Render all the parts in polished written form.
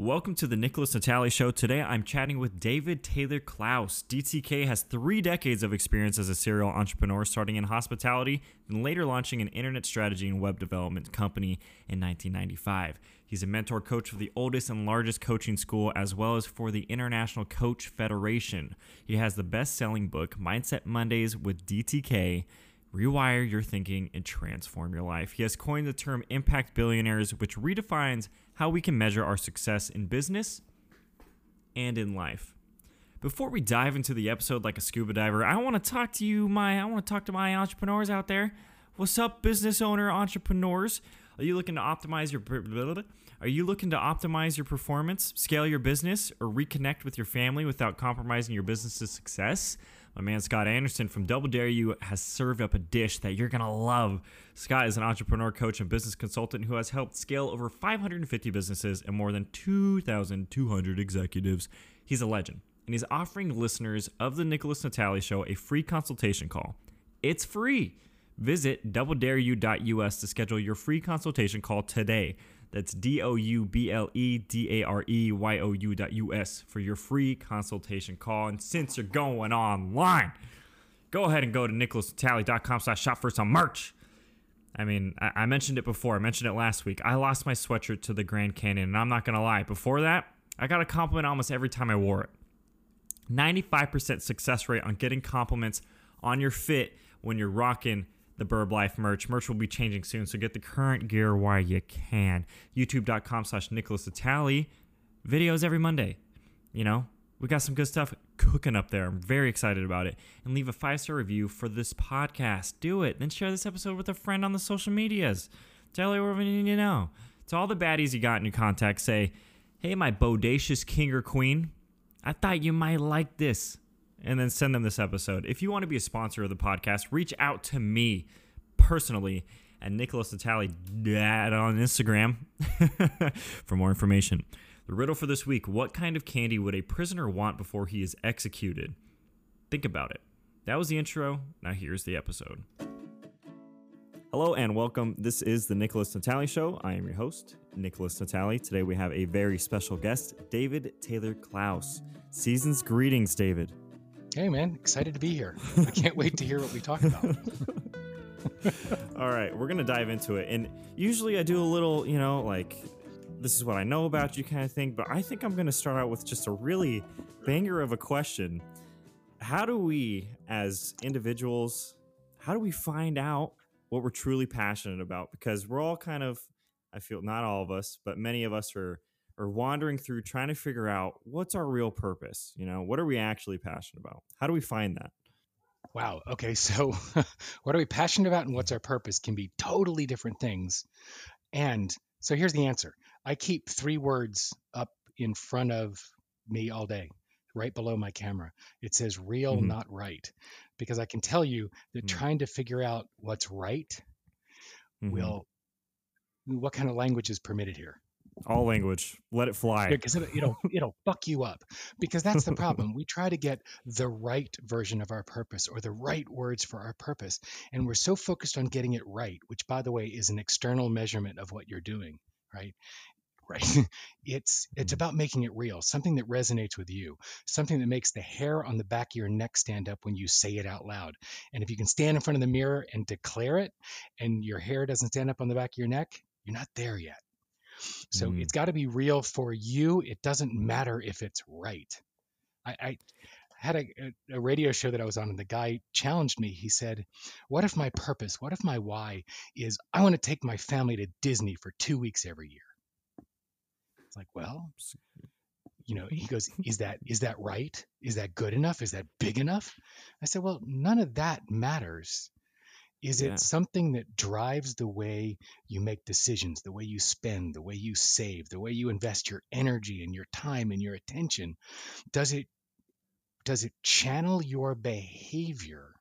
Welcome to the Nicholas Natale Show. Today, I'm chatting with David Taylor-Klaus. DTK has 3 decades of experience as a serial entrepreneur, starting in hospitality and later launching an internet strategy and web development company in 1995. He's a mentor coach for the oldest and largest coaching school, as well as for the International Coach Federation. He has the best-selling book, Mindset Mondays with DTK, Rewire Your Thinking and Transform Your Life. He has coined the term impact billionaires, which redefines how we can measure our success in business and in life. Before we dive into the episode like a scuba diver, I want to talk to my entrepreneurs out there. What's up, business owner entrepreneurs? Are you looking to optimize your performance, scale your business, or reconnect with your family without compromising your business's success? My man Scott Anderson from Double Dare You has served up a dish that you're going to love. Scott is an entrepreneur, coach, and business consultant who has helped scale over 550 businesses and more than 2,200 executives. He's a legend, and he's offering listeners of the Nicholas Natale Show a free consultation call. It's free. Visit doubledareyou.us to schedule your free consultation call today. That's doubledareyou.us for your free consultation call. And since you're going online, go ahead and go to nicholasnatale.com/shopfirst on merch. I mean, I mentioned it before. I mentioned it last week. I lost my sweatshirt to the Grand Canyon, and I'm not going to lie. Before that, I got a compliment almost every time I wore it. 95% success rate on getting compliments on your fit when you're rocking the Burb Life merch. Merch will be changing soon, so get the current gear while you can. YouTube.com/NicholasNatale. Videos every Monday. You know, we got some good stuff cooking up there. I'm very excited about it. And leave a 5-star review for this podcast. Do it. Then share this episode with a friend on the social medias. Tell everyone you know. To all the baddies you got in your contacts, say, hey, my bodacious king or queen, I thought you might like this. And then send them this episode. If you want to be a sponsor of the podcast, reach out to me personally at Nicholas Natale on Instagram for more information. The riddle for this week: what kind of candy would a prisoner want before he is executed? Think about it. That was the intro. Now here's the episode. Hello and welcome. This is the Nicholas Natale Show. I am your host, Nicholas Natale. Today we have a very special guest, David Taylor-Klaus. Season's greetings, David. Hey, man. Excited to be here. I can't wait to hear what we talk about. All right. We're going to dive into it. And usually I do a little, you know, like, this is what I know about you kind of thing. But I think I'm going to start out with just a really banger of a question. How do we, as individuals, how do we find out what we're truly passionate about? Because we're all kind of, I feel not all of us, but many of us are wandering through trying to figure out what's our real purpose. You know, what are we actually passionate about? How do we find that? Wow. Okay. So what are we passionate about and what's our purpose can be totally different things. And so here's the answer. I keep 3 words up in front of me all day, right below my camera. It says real, not right. Because I can tell you that trying to figure out what's right will, what kind of language is permitted here? All language. Let it fly. Because it'll fuck you up. Because that's the problem. We try to get the right version of our purpose or the right words for our purpose. And we're so focused on getting it right, which, by the way, is an external measurement of what you're doing, right? Right. It's about making it real, something that resonates with you, something that makes the hair on the back of your neck stand up when you say it out loud. And if you can stand in front of the mirror and declare it and your hair doesn't stand up on the back of your neck, you're not there yet. So it's got to be real for you. It doesn't matter if it's right. I had a radio show that I was on, and the guy challenged me. He said, what if my purpose, what if my why is I want to take my family to Disney for 2 weeks every year? It's like, well, you know, he goes, is that right? Is that good enough? Is that big enough? I said, well, none of that matters. Is it something that drives the way you make decisions, the way you spend, the way you save, the way you invest your energy and your time and your attention? Does it channel your behavior?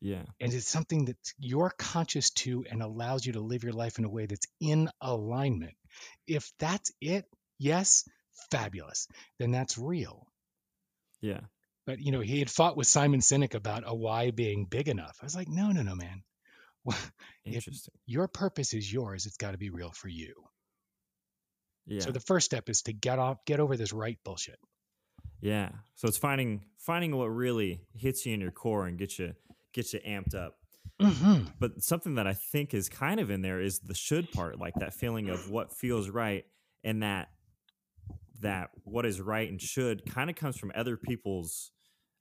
Yeah. And it's something that you're conscious to and allows you to live your life in a way that's in alignment. If that's it, yes, fabulous. Then that's real. Yeah. But, you know, he had fought with Simon Sinek about a why being big enough. I was like, no, man. Well, if your purpose is yours, it's got to be real for you. Yeah. So the first step is to get over this right bullshit. Yeah. So it's finding what really hits you in your core and gets you amped up. Mm-hmm. But something that I think is kind of in there is the should part, like that feeling of what feels right, and that what is right and should kind of comes from other people's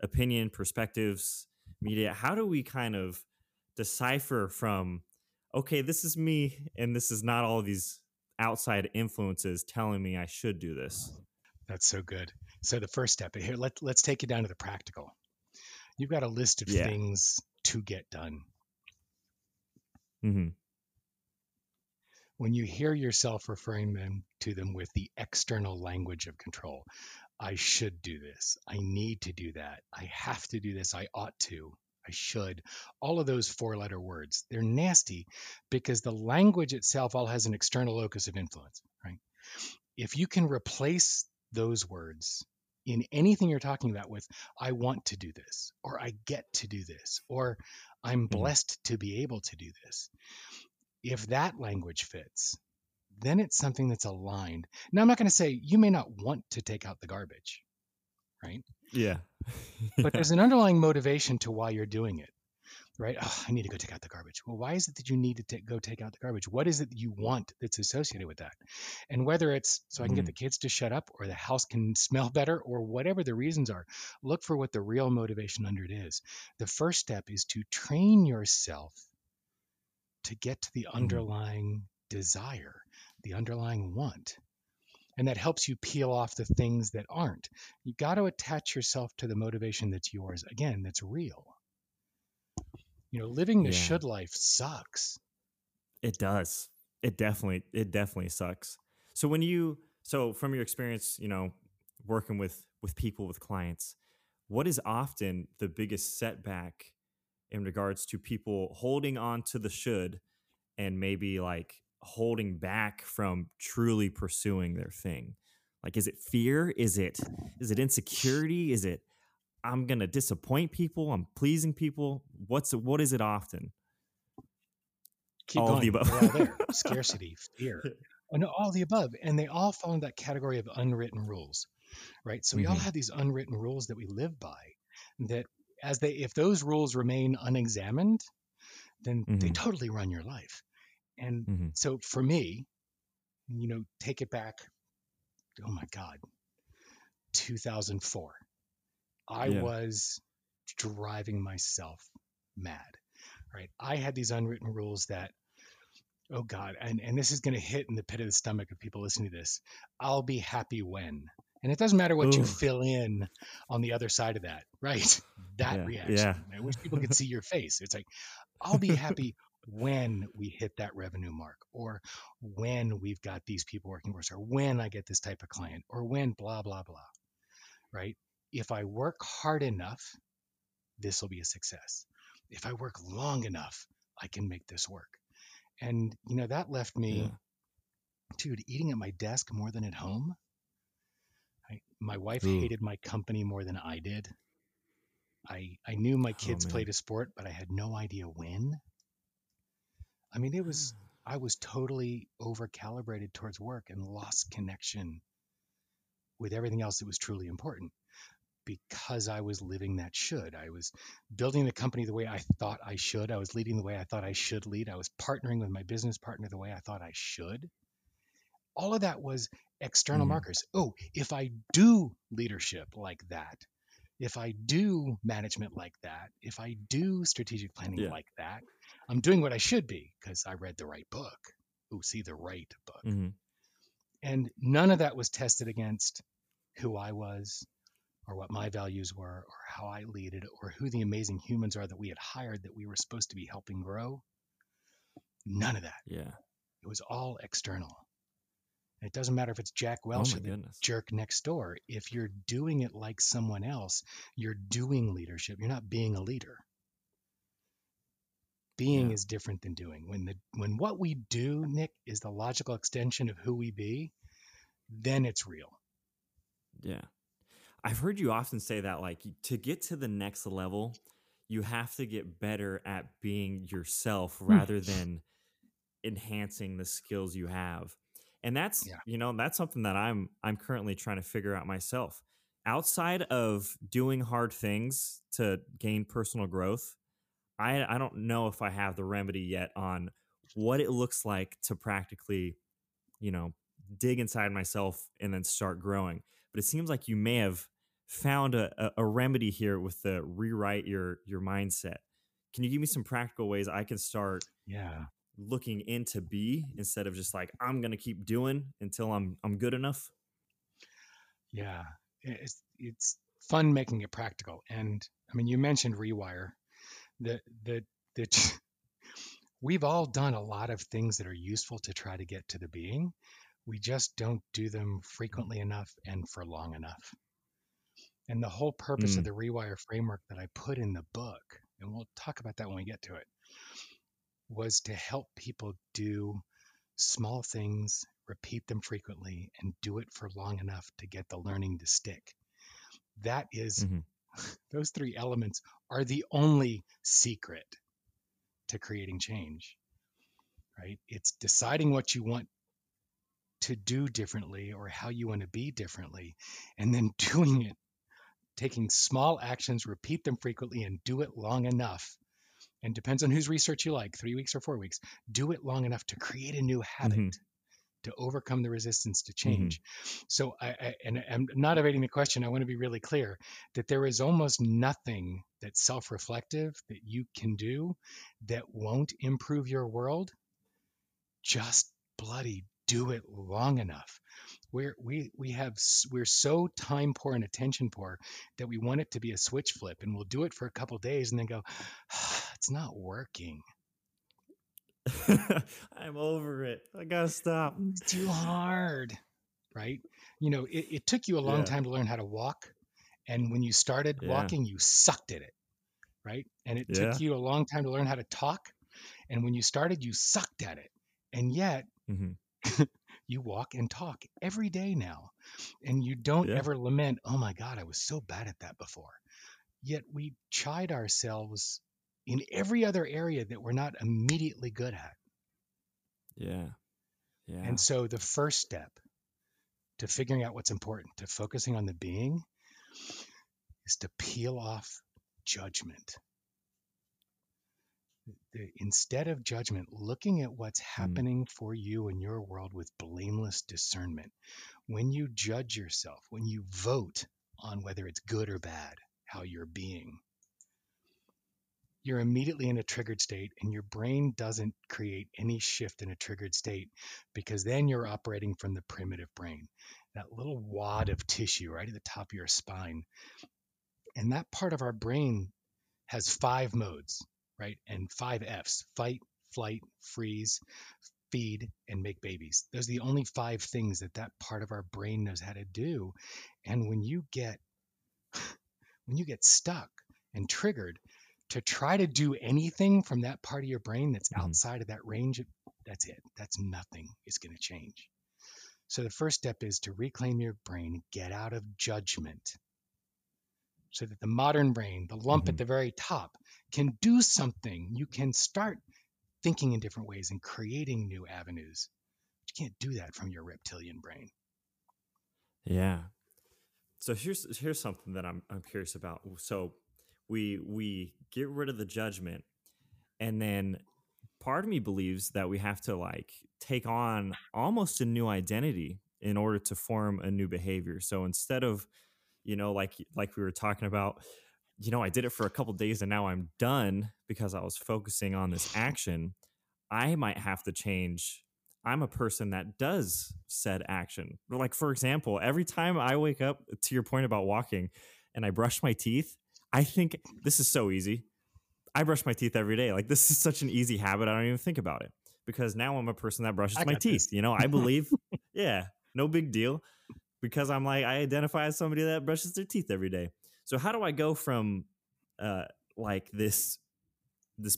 opinion, perspectives, media. How do we kind of decipher from, okay, this is me and this is not all of these outside influences telling me I should do this? That's so good. So the first step here, let's take it down to the practical. You've got a list of things to get done. Mm-hmm. When you hear yourself referring to them with the external language of control, I should do this, I need to do that, I have to do this, I ought to, I should, all of those four-letter words, they're nasty because the language itself all has an external locus of influence, right? If you can replace those words in anything you're talking about with, I want to do this, or I get to do this, or I'm blessed to be able to do this, if that language fits, then it's something that's aligned. Now, I'm not going to say you may not want to take out the garbage, right? Yeah. But there's an underlying motivation to why you're doing it, right? Oh, I need to go take out the garbage. Well, why is it that you need to go take out the garbage? What is it that you want that's associated with that? And whether it's so I can get the kids to shut up, or the house can smell better, or whatever the reasons are, look for what the real motivation under it is. The first step is to train yourself to get to the underlying desire, the underlying want. And that helps you peel off the things that aren't. You got to attach yourself to the motivation that's yours. Again, that's real. You know, living the should life sucks. It does. It definitely sucks. So from your experience, you know, working with people, with clients, what is often the biggest setback in regards to people holding on to the should and maybe like holding back from truly pursuing their thing? Like, is it fear? Is it insecurity? Is it, I'm going to disappoint people, I'm pleasing people? What is it often? All of the above. They're all there. Scarcity, fear, and all the above. And they all fall into that category of unwritten rules, right? So we all have these unwritten rules that we live by that, if those rules remain unexamined, then they totally run your life. And so for me, you know, take it back, oh my God, 2004. I was driving myself mad, right? I had these unwritten rules that, oh God, and this is going to hit in the pit of the stomach of people listening to this. I'll be happy when. And it doesn't matter what you fill in on the other side of that, right? That reaction. Yeah. I wish people could see your face. It's like, I'll be happy when we hit that revenue mark, or when we've got these people working for us, or when I get this type of client, or when blah, blah, blah, right? If I work hard enough, this will be a success. If I work long enough, I can make this work. And, you know, that left me, dude, eating at my desk more than at home. My wife hated my company more than I did. I knew my kids played a sport, but I had no idea when. I mean, I was totally over-calibrated towards work and lost connection with everything else that was truly important because I was living that should. I was building the company the way I thought I should. I was leading the way I thought I should lead. I was partnering with my business partner the way I thought I should. All of that was external markers. Oh, if I do leadership like that, if I do management like that, if I do strategic planning like that, I'm doing what I should be because I read the right book. Oh, see, the right book. Mm-hmm. And none of that was tested against who I was, or what my values were, or how I leaded, or who the amazing humans are that we had hired that we were supposed to be helping grow. None of that. Yeah. It was all external. It doesn't matter if it's Jack Welch or the jerk next door. If you're doing it like someone else, you're doing leadership. You're not being a leader. Being is different than doing. When what we do, Nick, is the logical extension of who we be, then it's real. Yeah. I've heard you often say that, like, to get to the next level, you have to get better at being yourself rather than enhancing the skills you have. And that's, you know, that's something that I'm currently trying to figure out myself. Outside of doing hard things to gain personal growth, I don't know if I have the remedy yet on what it looks like to practically, you know, dig inside myself and then start growing. But it seems like you may have found a remedy here with the rewrite your mindset. Can you give me some practical ways I can start looking into B instead of just like, I'm going to keep doing until I'm good enough? Yeah, it's fun making it practical. And I mean, you mentioned rewire. We've all done a lot of things that are useful to try to get to the being. We just don't do them frequently enough and for long enough. And the whole purpose of the Rewire Framework that I put in the book, and we'll talk about that when we get to it, was to help people do small things, repeat them frequently, and do it for long enough to get the learning to stick. That is, those three elements are the only secret to creating change, right? It's deciding what you want to do differently or how you want to be differently, and then doing it, taking small actions, repeat them frequently, and do it long enough. And depends on whose research you like, 3 weeks or 4 weeks, do it long enough to create a new habit, to overcome the resistance to change. So I'm not evading the question. I want to be really clear that there is almost nothing that's self-reflective that you can do that won't improve your world. Just bloody do it long enough. We're so time poor and attention poor that we want it to be a switch flip, and we'll do it for a couple of days and then go, it's not working. I'm over it. I gotta stop. It's too hard, right? You know, it took you a long time to learn how to walk, and when you started walking, you sucked at it, right? And it took you a long time to learn how to talk, and when you started, you sucked at it, and yet you walk and talk every day now, and you don't ever lament, oh my God, I was so bad at that before. Yet we chide ourselves in every other area that we're not immediately good at. Yeah. And so the first step to figuring out what's important, to focusing on the being, is to peel off judgment. Instead of judgment, looking at what's happening for you in your world with blameless discernment. When you judge yourself, when you vote on whether it's good or bad, how you're being, you're immediately in a triggered state, and your brain doesn't create any shift in a triggered state, because then you're operating from the primitive brain, that little wad of tissue right at the top of your spine. And that part of our brain has 5 modes, right? And 5 Fs: fight, flight, freeze, feed, and make babies. Those are the only 5 things that part of our brain knows how to do. And when you get stuck and triggered, to try to do anything from that part of your brain that's outside of that range, that's it. That's nothing is going to change. So the first step is to reclaim your brain, get out of judgment, so that the modern brain, the lump at the very top, can do something. You can start thinking in different ways and creating new avenues. But you can't do that from your reptilian brain. Yeah. So here's something that I'm curious about. So we get rid of the judgment, and then part of me believes that we have to like take on almost a new identity in order to form a new behavior. So instead of, you know, like we were talking about, you know, I did it for a couple of days and now I'm done because I was focusing on this action, I might have to change. I'm a person that does said action. Like, for example, every time I wake up, to your point about walking, and I brush my teeth, I think this is so easy. I brush my teeth every day. Like, this is such an easy habit. I don't even think about it, because now I'm a person that brushes my teeth. This. You know, I believe, no big deal, because I'm like, I identify as somebody that brushes their teeth every day. So how do I go from like this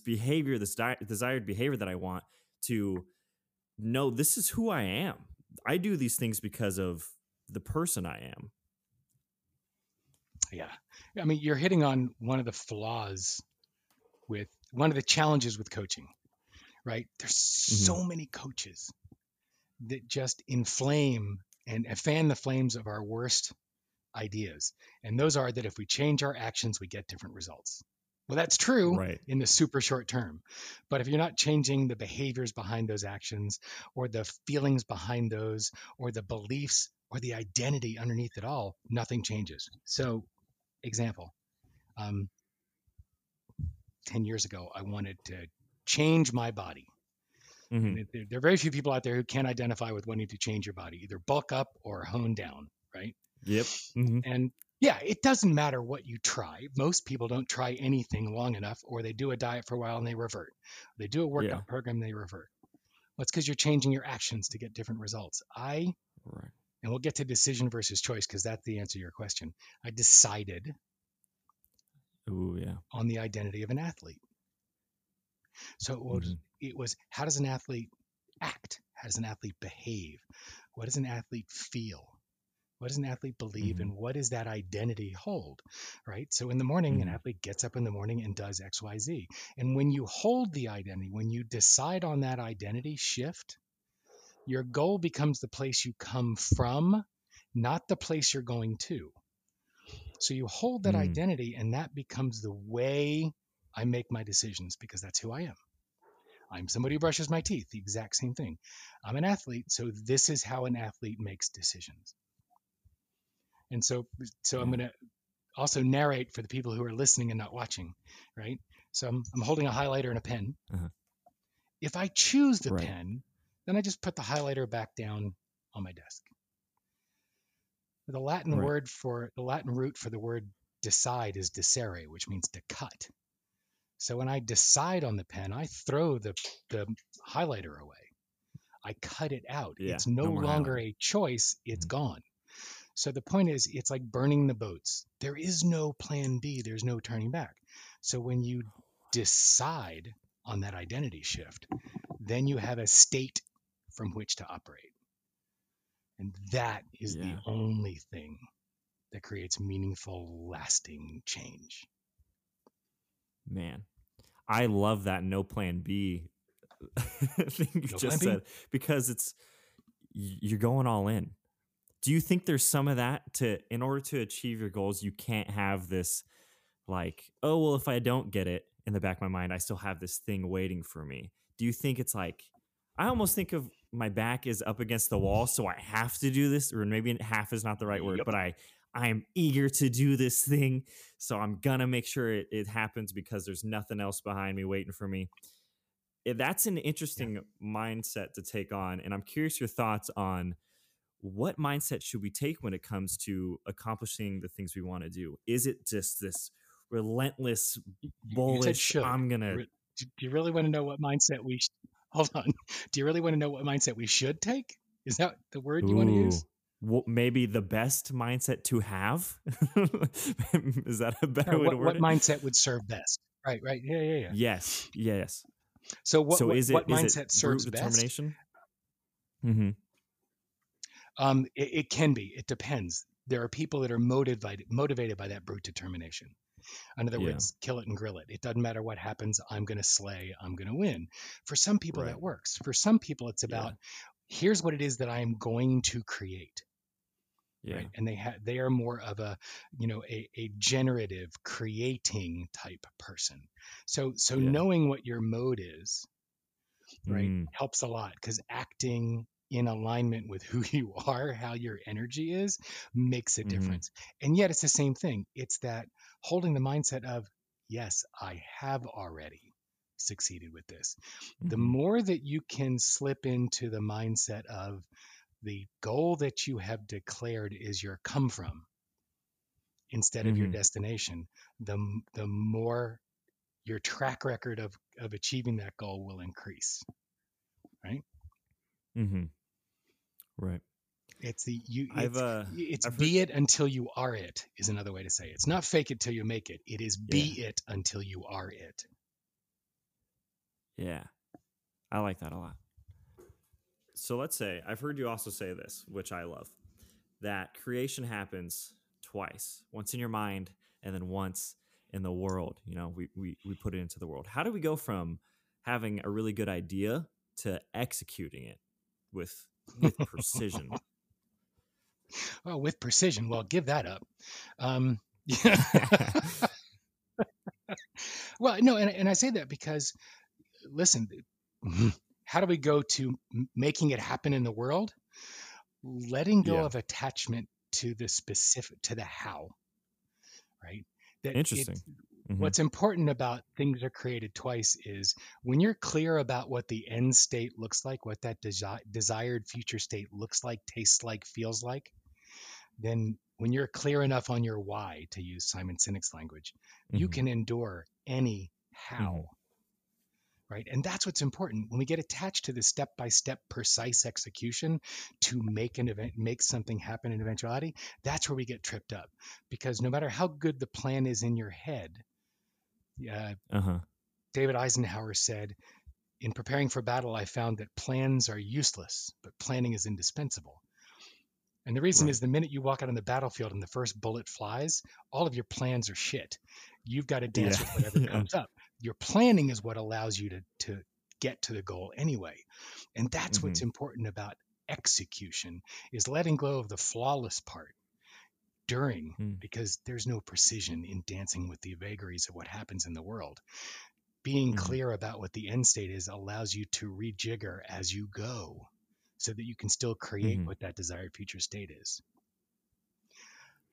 behavior, this desired behavior that I want, to no, this is who I am. I do these things because of the person I am. Yeah. I mean, you're hitting on one of the flaws with one of the challenges with coaching, right? There's so many coaches that just inflame and fan the flames of our worst ideas. And those are that if we change our actions, we get different results. Well, that's true in the super short term. But if you're not changing the behaviors behind those actions or the feelings behind those or the beliefs or the identity underneath it all, nothing changes. So example, 10 years ago, I wanted to change my body. Mm-hmm. There are very few people out there who can identify with wanting to change your body, either bulk up or hone down, right? Yep. Mm-hmm. And yeah, it doesn't matter what you try. Most people don't try anything long enough, or they do a diet for a while and they revert. They do a workout program and they revert. Well, it's because you're changing your actions to get different results. And we'll get to decision versus choice because that's the answer to your question. I decided on the identity of an athlete. So it was, how does an athlete act? How does an athlete behave? What does an athlete feel? What does an athlete believe? Mm-hmm. And what does that identity hold, right? So in the morning, an athlete gets up in the morning and does X, Y, Z. And when you hold the identity, when you decide on that identity shift, your goal becomes the place you come from, not the place you're going to. So you hold that identity, and that becomes the way I make my decisions because that's who I am. I'm somebody who brushes my teeth, the exact same thing. I'm an athlete, so this is how an athlete makes decisions. And so I'm going to also narrate for the people who are listening and not watching, right? So I'm holding a highlighter and a pen. Uh-huh. If I choose the pen, then I just put the highlighter back down on my desk. The Latin word for the Latin root for the word decide is decere, which means to cut. So when I decide on the pen, I throw the highlighter away. I cut it out. Yeah, it's no longer a choice. It's gone. So the point is, it's like burning the boats. There is no plan B. There's no turning back. So when you decide on that identity shift, then you have a state from which to operate. And that is the only thing that creates meaningful, lasting change. Man, I love that no plan B thing you just said, because you're going all in. Do you think there's some of that in order to achieve your goals, you can't have this like, oh, well, if I don't get it in the back of my mind, I still have this thing waiting for me. Do you think it's like, I almost think of my back is up against the wall, so I have to do this, or maybe half is not the right word, but I'm eager to do this thing. So I'm going to make sure it happens because there's nothing else behind me waiting for me. That's an interesting mindset to take on. And I'm curious your thoughts on what mindset should we take when it comes to accomplishing the things we want to do? Is it just this relentless, bullish, I'm going to... Do you really want to know what mindset we... Hold on. Do you really want to know what mindset we should take? Is that the word you want to use? Well, maybe the best mindset to have. Is that a better way to word it? What mindset would serve best? Right. Yeah. Yes. So what mindset serves best? Determination? Mm-hmm. It can be. It depends. There are people that are motivated by that brute determination. In other words, kill it and grill it. It doesn't matter what happens. I'm going to slay. I'm going to win. For some people, that works. For some people, it's about here's what it is that I am going to create. Yeah. Right? And they are more of a, a generative, creating type person. So knowing what your mode is, right, helps a lot, because acting in alignment with who you are, how your energy is, makes a difference. And yet it's the same thing. It's that holding the mindset of, yes, I have already succeeded with this. The more that you can slip into the mindset of the goal that you have declared is your come from instead of your destination, the more your track record of achieving that goal will increase. Right? Mm-hmm. Right. It's until you are it is another way to say it. It's not fake it till you make it. It is be it until you are it. Yeah. I like that a lot. So let's say, I've heard you also say this, which I love, that creation happens twice, once in your mind and then once in the world. We put it into the world. How do we go from having a really good idea to executing it with with precision. Oh, with precision. Well, give that up. Yeah. Well, no, and I say that because, listen, how do we go to making it happen in the world? Letting go of attachment to the specific, to the how, right? That interesting. What's important about things are created twice is when you're clear about what the end state looks like, what that desired future state looks like, tastes like, feels like, then when you're clear enough on your why, to use Simon Sinek's language, you can endure any how, right? And that's what's important. When we get attached to the step-by-step precise execution to make an event, make something happen in eventuality, that's where we get tripped up, because no matter how good the plan is in your head, David Eisenhower said, in preparing for battle, I found that plans are useless, but planning is indispensable. And the reason is the minute you walk out on the battlefield and the first bullet flies, all of your plans are shit. You've got to dance with whatever comes up. Your planning is what allows you to get to the goal anyway. And that's what's important about execution, is letting go of the flawless part during, because there's no precision in dancing with the vagaries of what happens in the world. Being clear about what the end state is allows you to rejigger as you go, so that you can still create what that desired future state is.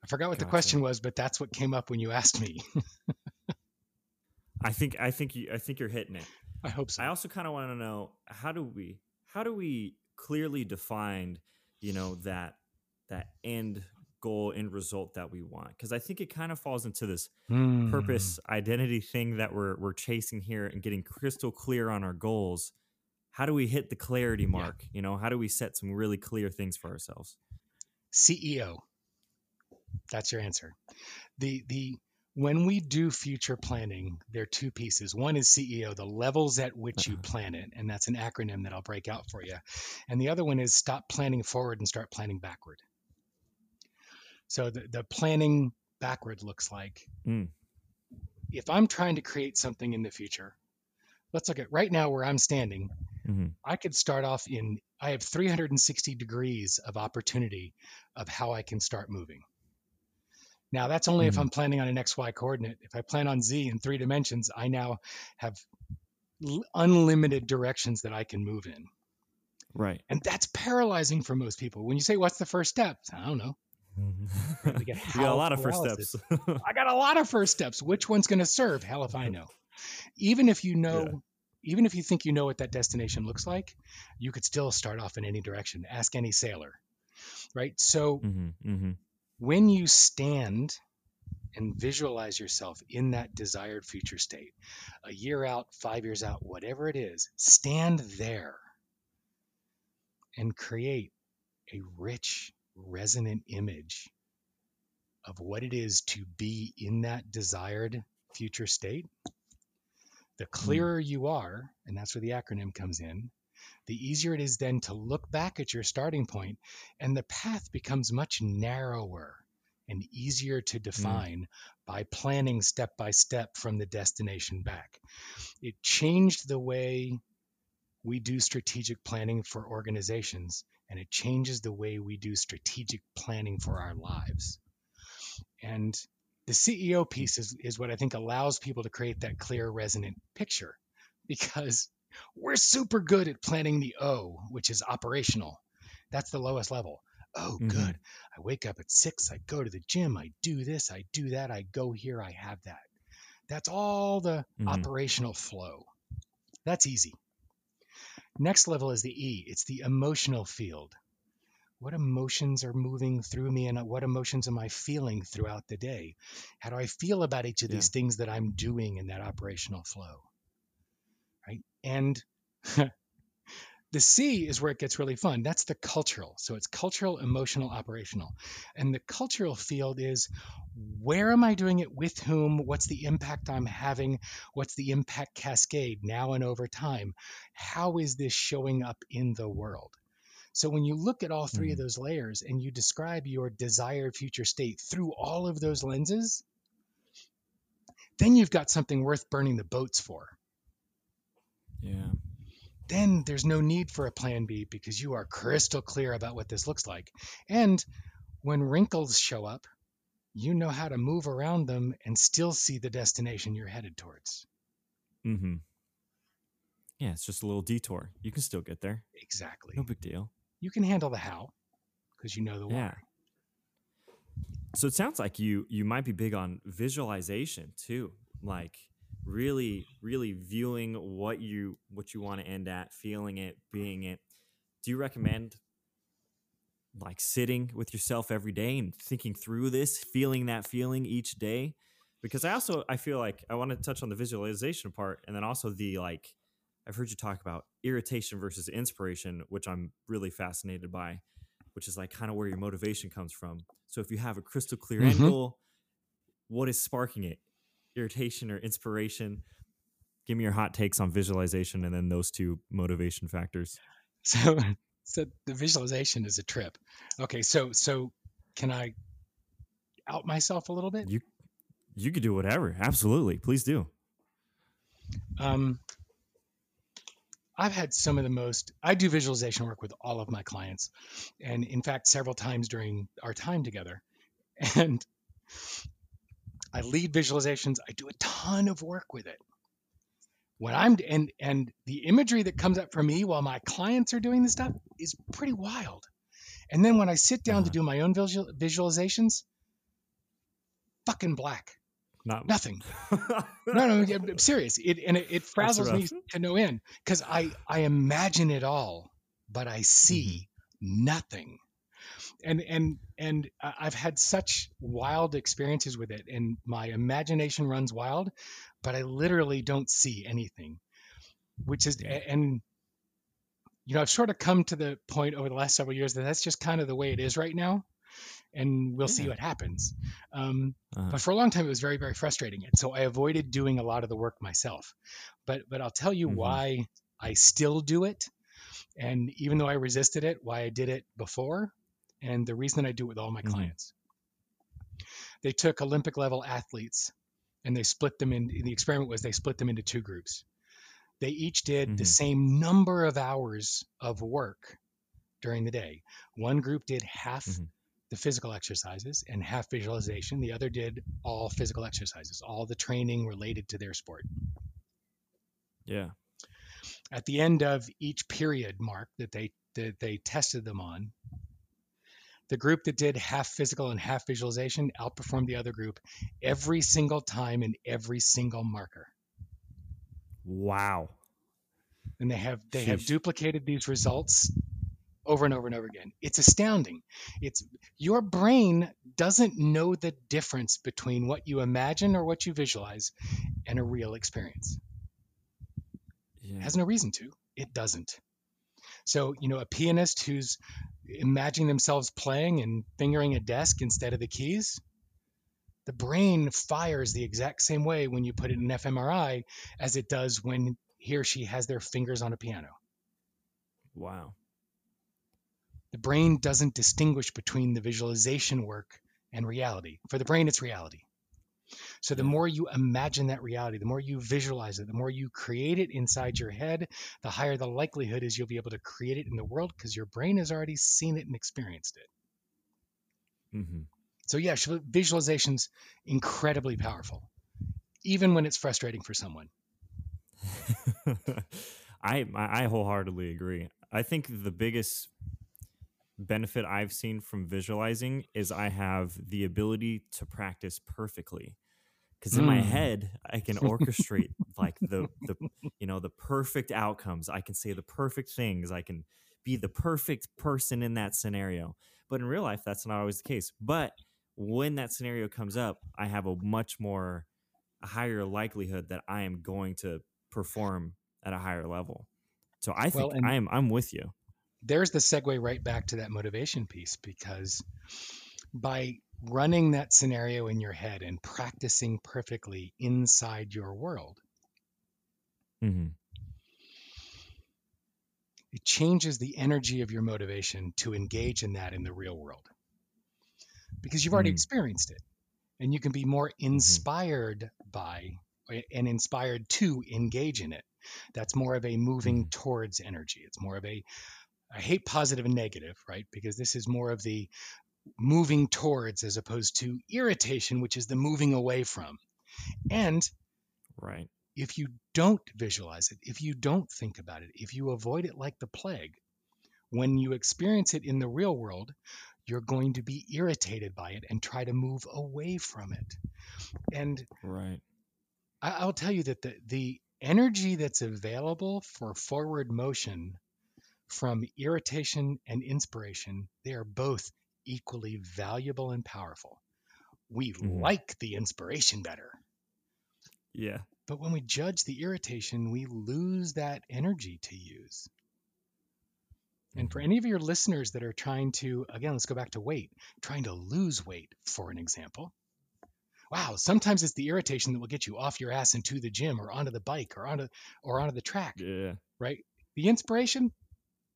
I forgot what the question was, but that's what came up when you asked me. I think you're hitting it. I hope so. I also kind of want to know, how do we clearly define, that end goal, end result that we want? Because I think it kind of falls into this purpose, identity thing that we're chasing here, and getting crystal clear on our goals. How do we hit the clarity mark? Yeah. How do we set some really clear things for ourselves? CEO. That's your answer. The when we do future planning, there are two pieces. One is CEO, the levels at which you plan it, and that's an acronym that I'll break out for you. And the other one is stop planning forward and start planning backward. So the planning backward looks like, if I'm trying to create something in the future, let's look at right now where I'm standing. I could start off I have 360 degrees of opportunity of how I can start moving. Now, that's only if I'm planning on an XY coordinate. If I plan on Z in three dimensions, I now have unlimited directions that I can move in. Right. And that's paralyzing for most people. When you say, what's the first step? I don't know. Right, you got a lot of first steps. I got a lot of first steps. Which one's going to serve? Hell if I know. Even if even if you think you know what that destination looks like, you could still start off in any direction. Ask any sailor, right? So when you stand and visualize yourself in that desired future state, a year out, 5 years out, whatever it is, stand there and create a rich, resonant image of what it is to be in that desired future state. The clearer you are, and that's where the acronym comes in, the easier it is then to look back at your starting point, and the path becomes much narrower and easier to define by planning step by step from the destination back. It changed the way we do strategic planning for organizations, and it changes the way we do strategic planning for our lives. And the CEO piece is what I think allows people to create that clear, resonant picture, because we're super good at planning the O, which is operational. That's the lowest level. Oh, good. I wake up at 6, I go to the gym, I do this, I do that, I go here, I have that. That's all the operational flow. That's easy. Next level is the E. It's the emotional field. What emotions are moving through me, and what emotions am I feeling throughout the day? How do I feel about each of these things that I'm doing in that operational flow? Right. And the C is where it gets really fun. That's the cultural. So it's cultural, emotional, operational. And the cultural field is, where am I doing it, with whom, what's the impact I'm having, what's the impact cascade now and over time? How is this showing up in the world? So when you look at all three of those layers and you describe your desired future state through all of those lenses, then you've got something worth burning the boats for. Yeah. then there's no need for a plan B because you are crystal clear about what this looks like. And when wrinkles show up, you know how to move around them and still see the destination you're headed towards. Mm-hmm. Yeah, it's just a little detour. You can still get there. Exactly. No big deal. You can handle the how because you know the why. So it sounds like you might be big on visualization too, like really viewing what you want to end at, feeling it, being it. Do you recommend like sitting with yourself every day and thinking through this, feeling that feeling each day? Because I feel like I want to touch on the visualization part, and then also the, like, I've heard you talk about irritation versus inspiration, which I'm really fascinated by, which is like kind of where your motivation comes from. So if you have a crystal clear angle, what is sparking it? Irritation or inspiration? Give me your hot takes on visualization and then those two motivation factors. So the visualization is a trip. Okay, so can I out myself a little bit? You could do whatever. Absolutely. Please do. I've had some of the most, I do visualization work with all of my clients, and in fact, several times during our time together. And I lead visualizations. I do a ton of work with it. When I'm and the imagery that comes up for me while my clients are doing this stuff is pretty wild. And then when I sit down to do my own visualizations, fucking black. Nothing. No, I'm serious. It frazzles me to no end because I imagine it all, but I see nothing. And I've had such wild experiences with it, and my imagination runs wild, but I literally don't see anything, which is, and you know, I've sort of come to the point over the last several years that that's just kind of the way it is right now, and we'll see what happens. But for a long time, it was very, very frustrating. And so I avoided doing a lot of the work myself, but I'll tell you why I still do it. And even though I resisted it, why I did it before. And the reason I do it with all my clients, they took Olympic level athletes and they split them in the experiment was they split them into two groups. They each did the same number of hours of work during the day. One group did half the physical exercises and half visualization. The other did all physical exercises, all the training related to their sport. Yeah. At the end of each period mark that they tested them on, the group that did half physical and half visualization outperformed the other group every single time in every single marker. Wow. And they have duplicated these results over and over and over again. It's astounding. Your brain doesn't know the difference between what you imagine or what you visualize and a real experience. Yeah. It has no reason to. It doesn't. So, you know, a pianist who's imagining themselves playing and fingering a desk instead of the keys, the brain fires the exact same way when you put it in an fMRI as it does when he or she has their fingers on a piano. Wow. The brain doesn't distinguish between the visualization work and reality. For the brain, it's reality. So the more you imagine that reality, the more you visualize it, the more you create it inside your head, the higher the likelihood is you'll be able to create it in the world because your brain has already seen it and experienced it. Mm-hmm. So yeah, visualization's incredibly powerful, even when it's frustrating for someone. I wholeheartedly agree. I think the biggest benefit I've seen from visualizing is I have the ability to practice perfectly, because in my head I can orchestrate like the you know, the perfect outcomes. I can say the perfect things. I can be the perfect person in that scenario. But in real life, that's not always the case. But when that scenario comes up, I have a higher likelihood that I am going to perform at a higher level. So I think I'm with you. There's the segue right back to that motivation piece, because by running that scenario in your head and practicing perfectly inside your world, it changes the energy of your motivation to engage in that in the real world, because you've already experienced it and you can be more inspired by and inspired to engage in it. That's more of a moving towards energy. It's more of a, I hate positive and negative, right? Because this is more of the moving towards as opposed to irritation, which is the moving away from. And right, if you don't visualize it, if you don't think about it, if you avoid it like the plague, when you experience it in the real world, you're going to be irritated by it and try to move away from it. And right, I'll tell you that the energy that's available for forward motion from irritation and inspiration, they are both equally valuable and powerful. We like the inspiration better. Yeah. But when we judge the irritation, we lose that energy to use. And for any of your listeners that are trying to, again, let's go back to weight, trying to lose weight, for an example. Wow, sometimes it's the irritation that will get you off your ass and to the gym or onto the bike or onto the track. Yeah. Right? The inspiration,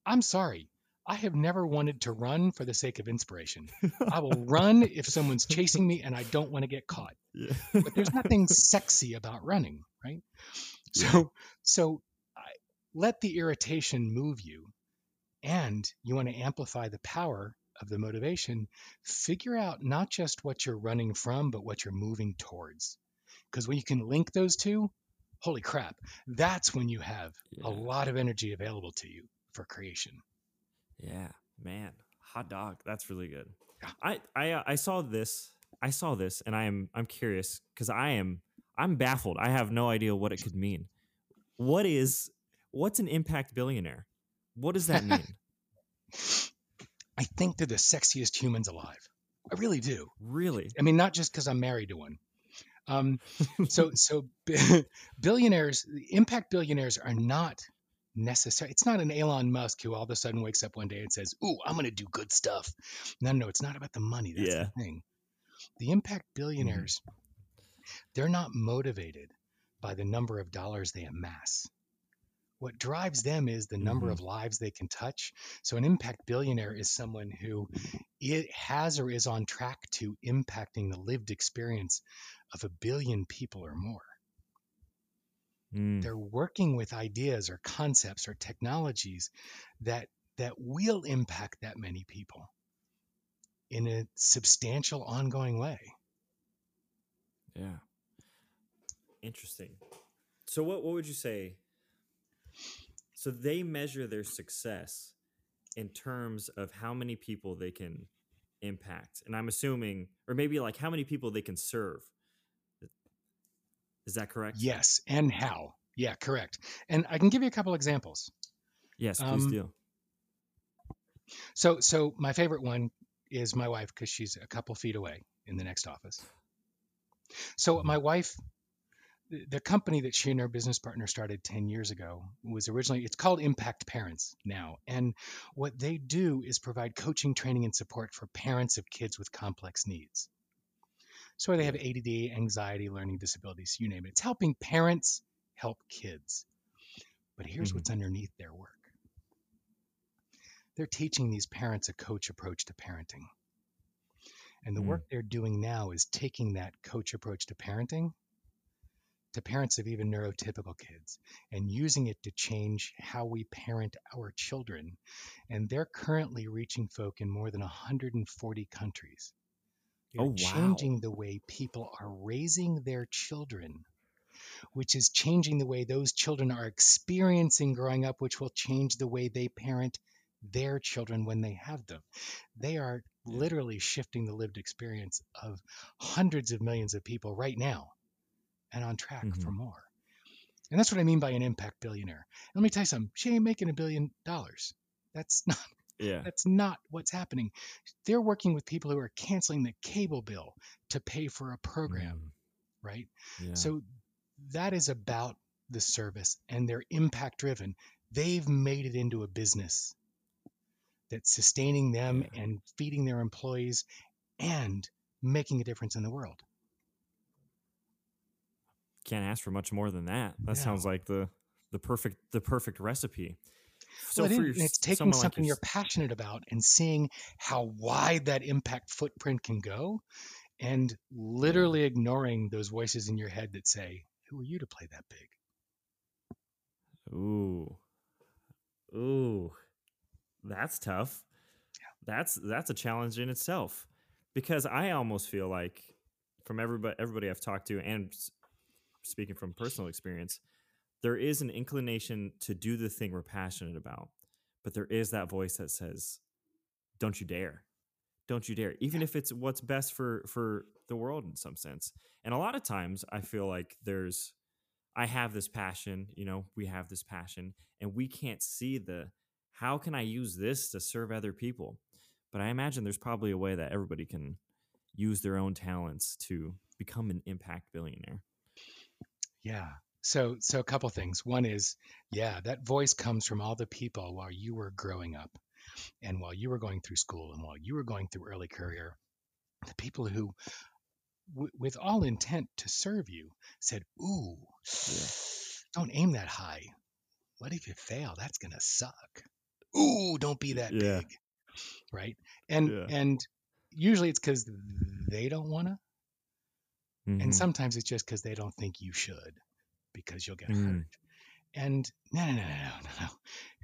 I'm sorry. I have never wanted to run for the sake of inspiration. I will run if someone's chasing me and I don't want to get caught. Yeah. But there's nothing sexy about running, right? So let the irritation move you. And you want to amplify the power of the motivation. Figure out not just what you're running from, but what you're moving towards. Because when you can link those two, holy crap, that's when you have a lot of energy available to you for creation. Yeah, man, hot dog. That's really good. Yeah. I saw this, and I'm curious because I'm baffled. I have no idea what it could mean. What's an impact billionaire? What does that mean? I think they're the sexiest humans alive. I really do. Really? I mean, not just because I'm married to one. So billionaires, impact billionaires are not necessary. It's not an Elon Musk who all of a sudden wakes up one day and says, ooh, I'm going to do good stuff. No, it's not about the money. That's the thing. The impact billionaires, they're not motivated by the number of dollars they amass. What drives them is the number of lives they can touch. So an impact billionaire is someone who it has or is on track to impacting the lived experience of 1 billion people or more. They're working with ideas or concepts or technologies that will impact that many people in a substantial ongoing way. Yeah. Interesting. So what would you say? So they measure their success in terms of how many people they can impact. And I'm assuming, or maybe like how many people they can serve. Is that correct? Yes. And how. Yeah, correct. And I can give you a couple examples. Yes, please do. So my favorite one is my wife because she's a couple feet away in the next office. So my wife... The company that she and her business partner started 10 years ago was originally, it's called Impact Parents now. And what they do is provide coaching, training, and support for parents of kids with complex needs. So they have ADD, anxiety, learning disabilities, you name it. It's helping parents help kids. But here's what's underneath their work. They're teaching these parents a coach approach to parenting. And the work they're doing now is taking that coach approach to parenting to parents of even neurotypical kids and using it to change how we parent our children. And they're currently reaching folk in more than 140 countries. They're changing the way people are raising their children, which is changing the way those children are experiencing growing up, which will change the way they parent their children when they have them. They are literally shifting the lived experience of hundreds of millions of people right now. And on track for more. And that's what I mean by an impact billionaire. And let me tell you something. She ain't making $1 billion. That's not what's happening. They're working with people who are canceling the cable bill to pay for a program, right? Yeah. So that is about the service and they're impact driven. They've made it into a business that's sustaining them and feeding their employees and making a difference in the world. Can't ask for much more than that. That sounds like the perfect recipe. So well, it's taking something like you're passionate about and seeing how wide that impact footprint can go and literally ignoring those voices in your head that say, who are you to play that big? Ooh, that's tough. Yeah. That's a challenge in itself, because I almost feel like from everybody I've talked to, and speaking from personal experience, there is an inclination to do the thing we're passionate about, but there is that voice that says, don't you dare. Don't you dare, even if it's what's best for the world in some sense. And a lot of times I feel like I have this passion, we have this passion, and we can't see how can I use this to serve other people? But I imagine there's probably a way that everybody can use their own talents to become an impact billionaire. Yeah. So a couple things. One is, that voice comes from all the people while you were growing up. And while you were going through school and while you were going through early career, the people who, with all intent to serve you, said, ooh, don't aim that high. What if you fail? That's going to suck. Ooh, don't be that big. Right? And usually it's because they don't want to. Mm-hmm. And sometimes it's just because they don't think you should, because you'll get hurt. And no.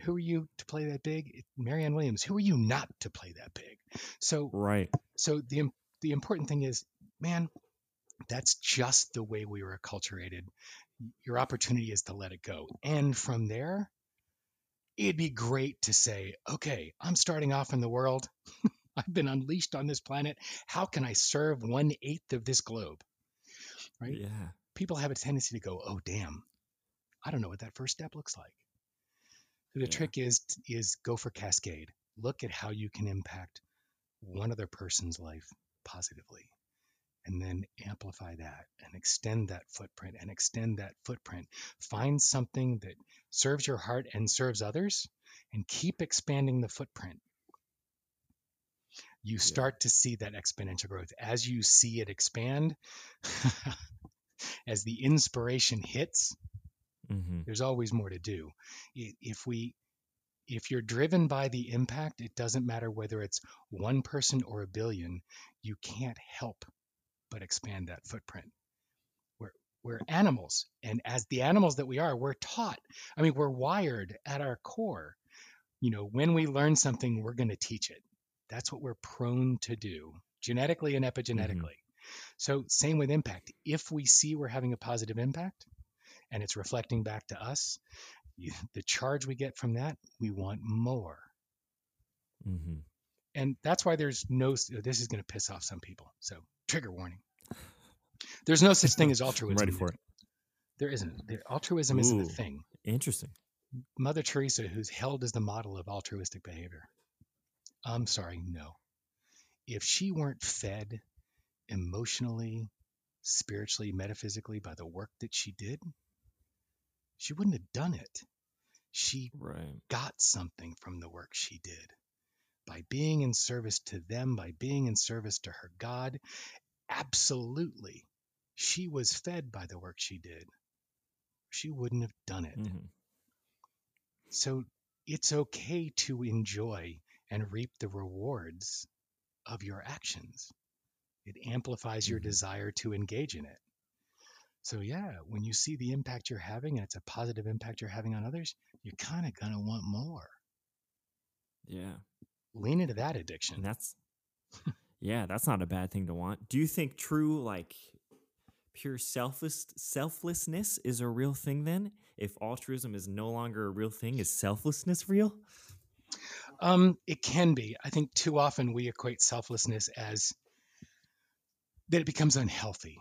Who are you to play that big? Marianne Williams, who are you not to play that big? So right. So the important thing is, man, that's just the way we were acculturated. Your opportunity is to let it go. And from there, it'd be great to say, okay, I'm starting off in the world. I've been unleashed on this planet. How can I serve 1/8 of this globe? Right? Yeah. People have a tendency to go, oh, damn. I don't know what that first step looks like. The trick is go for cascade. Look at how you can impact one other person's life positively, and then amplify that and extend that footprint and extend that footprint. Find something that serves your heart and serves others, and keep expanding the footprint. You start to see that exponential growth. As you see it expand, as the inspiration hits, mm-hmm. There's always more to do. If you're driven by the impact, it doesn't matter whether it's one person or a billion, you can't help but expand that footprint. We're animals. And as the animals that we are, we're taught. I mean, we're wired at our core. When we learn something, we're going to teach it. That's what we're prone to do, genetically and epigenetically. Mm-hmm. So same with impact. If we see we're having a positive impact, and it's reflecting back to us, the charge we get from that, we want more. Mm-hmm. And that's why this is going to piss off some people. So trigger warning. There's no such thing as altruism. I'm ready for it. There isn't. Altruism isn't a thing. Interesting. Mother Teresa, who's held as the model of altruistic behavior. I'm sorry, no. If she weren't fed emotionally, spiritually, metaphysically by the work that she did, she wouldn't have done it. She got something from the work she did by being in service to them, by being in service to her God. Absolutely. She was fed by the work she did. She wouldn't have done it. Mm-hmm. So it's okay to enjoy and reap the rewards of your actions. It amplifies your desire to engage in it. So when you see the impact you're having, and it's a positive impact you're having on others, you're kind of going to want more. Yeah. Lean into that addiction. And that's not a bad thing to want. Do you think true, pure selflessness is a real thing then? If altruism is no longer a real thing, is selflessness real? It can be. I think too often we equate selflessness as that it becomes unhealthy.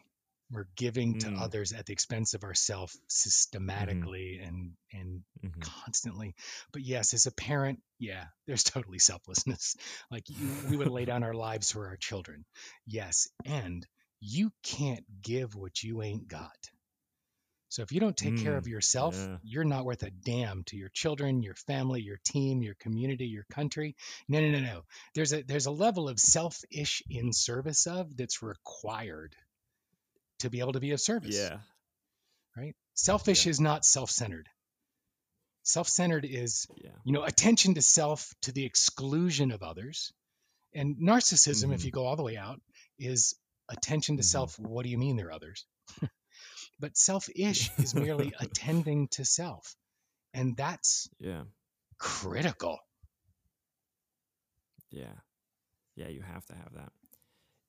We're giving to others at the expense of ourselves systematically and constantly. But yes, as a parent, there's totally selflessness. We would lay down our lives for our children. Yes. And you can't give what you ain't got. So if you don't take care of yourself, you're not worth a damn to your children, your family, your team, your community, your country. No. There's a level of selfish in service of that's required to be able to be of service. Yeah. Right? Selfish is not self-centered. Self-centered is, attention to self to the exclusion of others. And narcissism, if you go all the way out, is attention to self. What do you mean there are others? But selfish is merely attending to self. And that's critical. Yeah, you have to have that.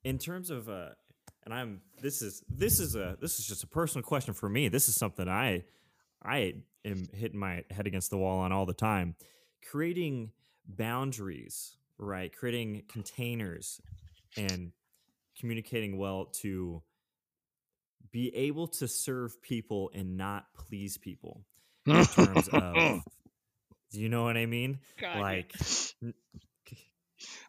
In terms of this is just a personal question for me. This is something I am hitting my head against the wall on all the time. Creating boundaries, right? Creating containers and communicating well to be able to serve people and not please people in terms of, do you know what I mean? God. Like,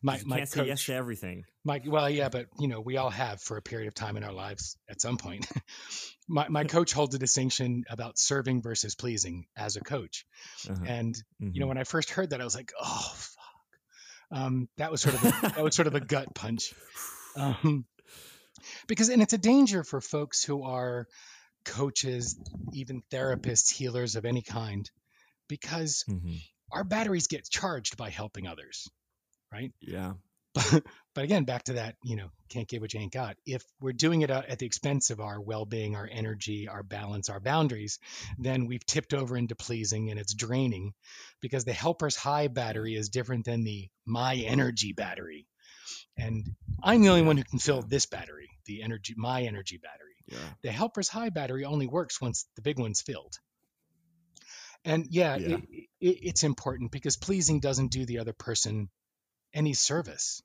my can't coach, say yes to everything. But you know, we all have for a period of time in our lives at some point. my coach holds a distinction about serving versus pleasing as a coach. Uh-huh. And you know, when I first heard that, I was like, oh fuck. That was sort of a gut punch. Because it's a danger for folks who are coaches, even therapists, healers of any kind, because our batteries get charged by helping others. Right. Yeah. But again, back to that, you know, can't give what you ain't got. If we're doing it at the expense of our well-being, our energy, our balance, our boundaries, then we've tipped over into pleasing, and it's draining, because the helper's high battery is different than the my energy battery. And I'm the only one who can fill this battery, the energy, my energy battery. Yeah. The helper's high battery only works once the big one's filled. And it's important, because pleasing doesn't do the other person any service,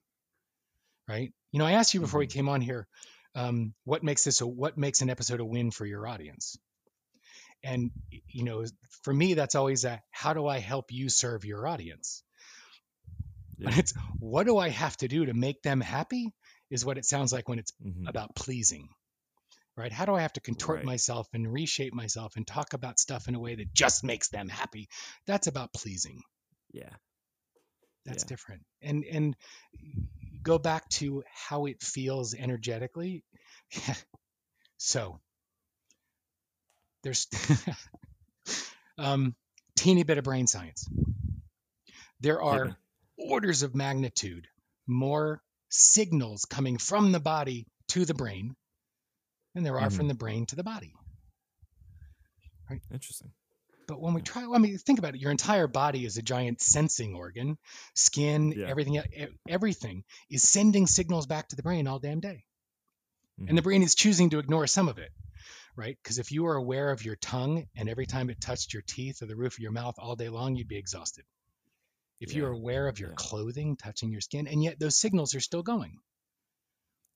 right? You know, I asked you before we came on here, what makes an episode a win for your audience? And, you know, for me, that's always how do I help you serve your audience? Yeah. But it's, what do I have to do to make them happy is what it sounds like when it's about pleasing, right? How do I have to contort myself and reshape myself and talk about stuff in a way that just makes them happy? That's about pleasing. Yeah. That's different. And go back to how it feels energetically. So there's teeny bit of brain science. There are orders of magnitude more signals coming from the body to the brain than there are from the brain to the body. Right? Interesting. But when we try, I mean, think about it. Your entire body is a giant sensing organ. Skin, everything is sending signals back to the brain all damn day. And the brain is choosing to ignore some of it, right? Because if you were aware of your tongue and every time it touched your teeth or the roof of your mouth all day long, you'd be exhausted. If you're aware of your clothing touching your skin, and yet those signals are still going.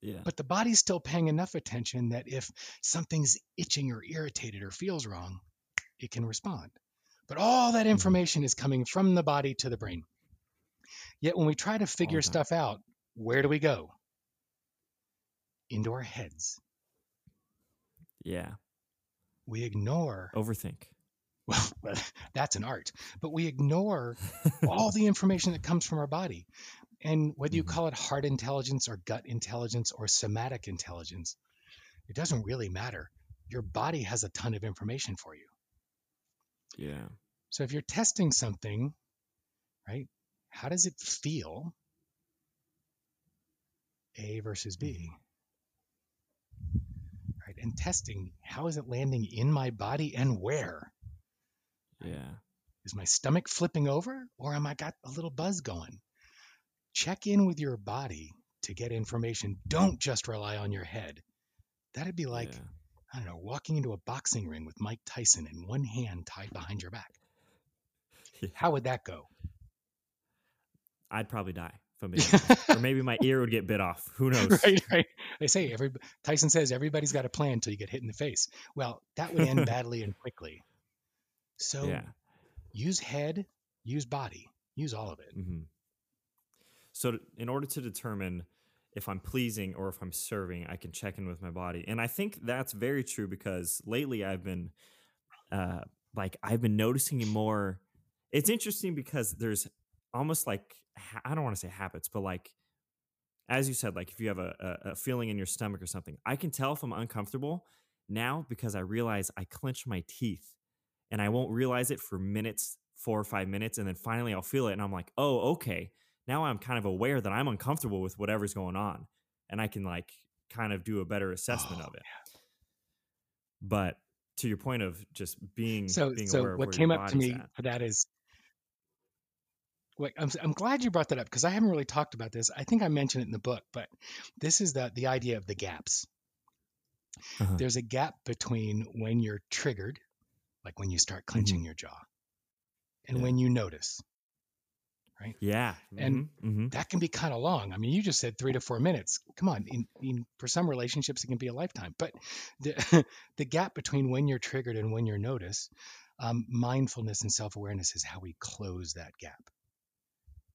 Yeah. But the body's still paying enough attention that if something's itching or irritated or feels wrong, it can respond. But all that information is coming from the body to the brain. Yet when we try to figure stuff out, where do we go? Into our heads. Yeah. We ignore. Overthink. Well, that's an art. But we ignore all the information that comes from our body. And whether you call it heart intelligence or gut intelligence or somatic intelligence, it doesn't really matter. Your body has a ton of information for you. Yeah. So if you're testing something, right, how does it feel? A versus B. Right. And testing, how is it landing in my body and where? Yeah. Is my stomach flipping over, or am I got a little buzz going? Check in with your body to get information. Don't just rely on your head. That'd be like... Yeah. I don't know, walking into a boxing ring with Mike Tyson and one hand tied behind your back. Yeah. How would that go? I'd probably die. From or maybe my ear would get bit off. Who knows? Right. They say Tyson says everybody's got a plan until you get hit in the face. Well, that would end badly and quickly. So use head, use body, use all of it. Mm-hmm. So in order to determine if I'm pleasing or if I'm serving, I can check in with my body. And I think that's very true, because lately I've been noticing it more. It's interesting because there's almost like, I don't want to say habits, but like, as you said, like if you have a feeling in your stomach or something, I can tell if I'm uncomfortable now because I realize I clench my teeth and I won't realize it for minutes, 4 or 5 minutes. And then finally I'll feel it and I'm like, oh, okay. Now I'm kind of aware that I'm uncomfortable with whatever's going on, and I can like kind of do a better assessment of it. Yeah. But to your point of just being, being aware of where your body's at. So what came up to me for that is, I'm glad you brought that up because I haven't really talked about this. I think I mentioned it in the book, but this is the idea of the gaps. Uh-huh. There's a gap between when you're triggered, like when you start clenching your jaw, and when you notice, right? Yeah. And that can be kind of long. I mean, you just said 3 to 4 minutes. Come on. For some relationships, it can be a lifetime. But the gap between when you're triggered and when you're noticed, mindfulness and self-awareness is how we close that gap.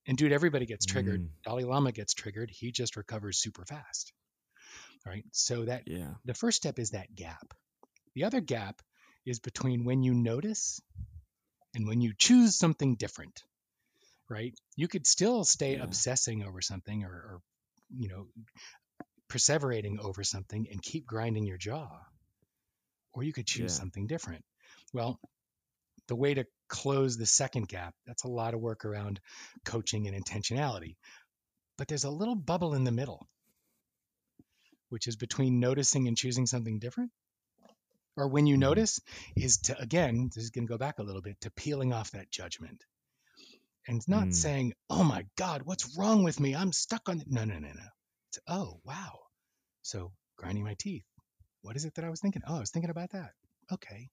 And dude, everybody gets triggered. Dalai Lama gets triggered. He just recovers super fast. All right. So that the first step is that gap. The other gap is between when you notice and when you choose something different, right? You could still stay obsessing over something or you know, perseverating over something and keep grinding your jaw, or you could choose something different. Well, the way to close the second gap, that's a lot of work around coaching and intentionality. But there's a little bubble in the middle, which is between noticing and choosing something different. Or when you notice is to, again, this is going to go back a little bit, to peeling off that judgment and not saying, oh my God, what's wrong with me? I'm stuck on it. No. It's, oh, wow. So grinding my teeth. What is it that I was thinking? Oh, I was thinking about that. Okay.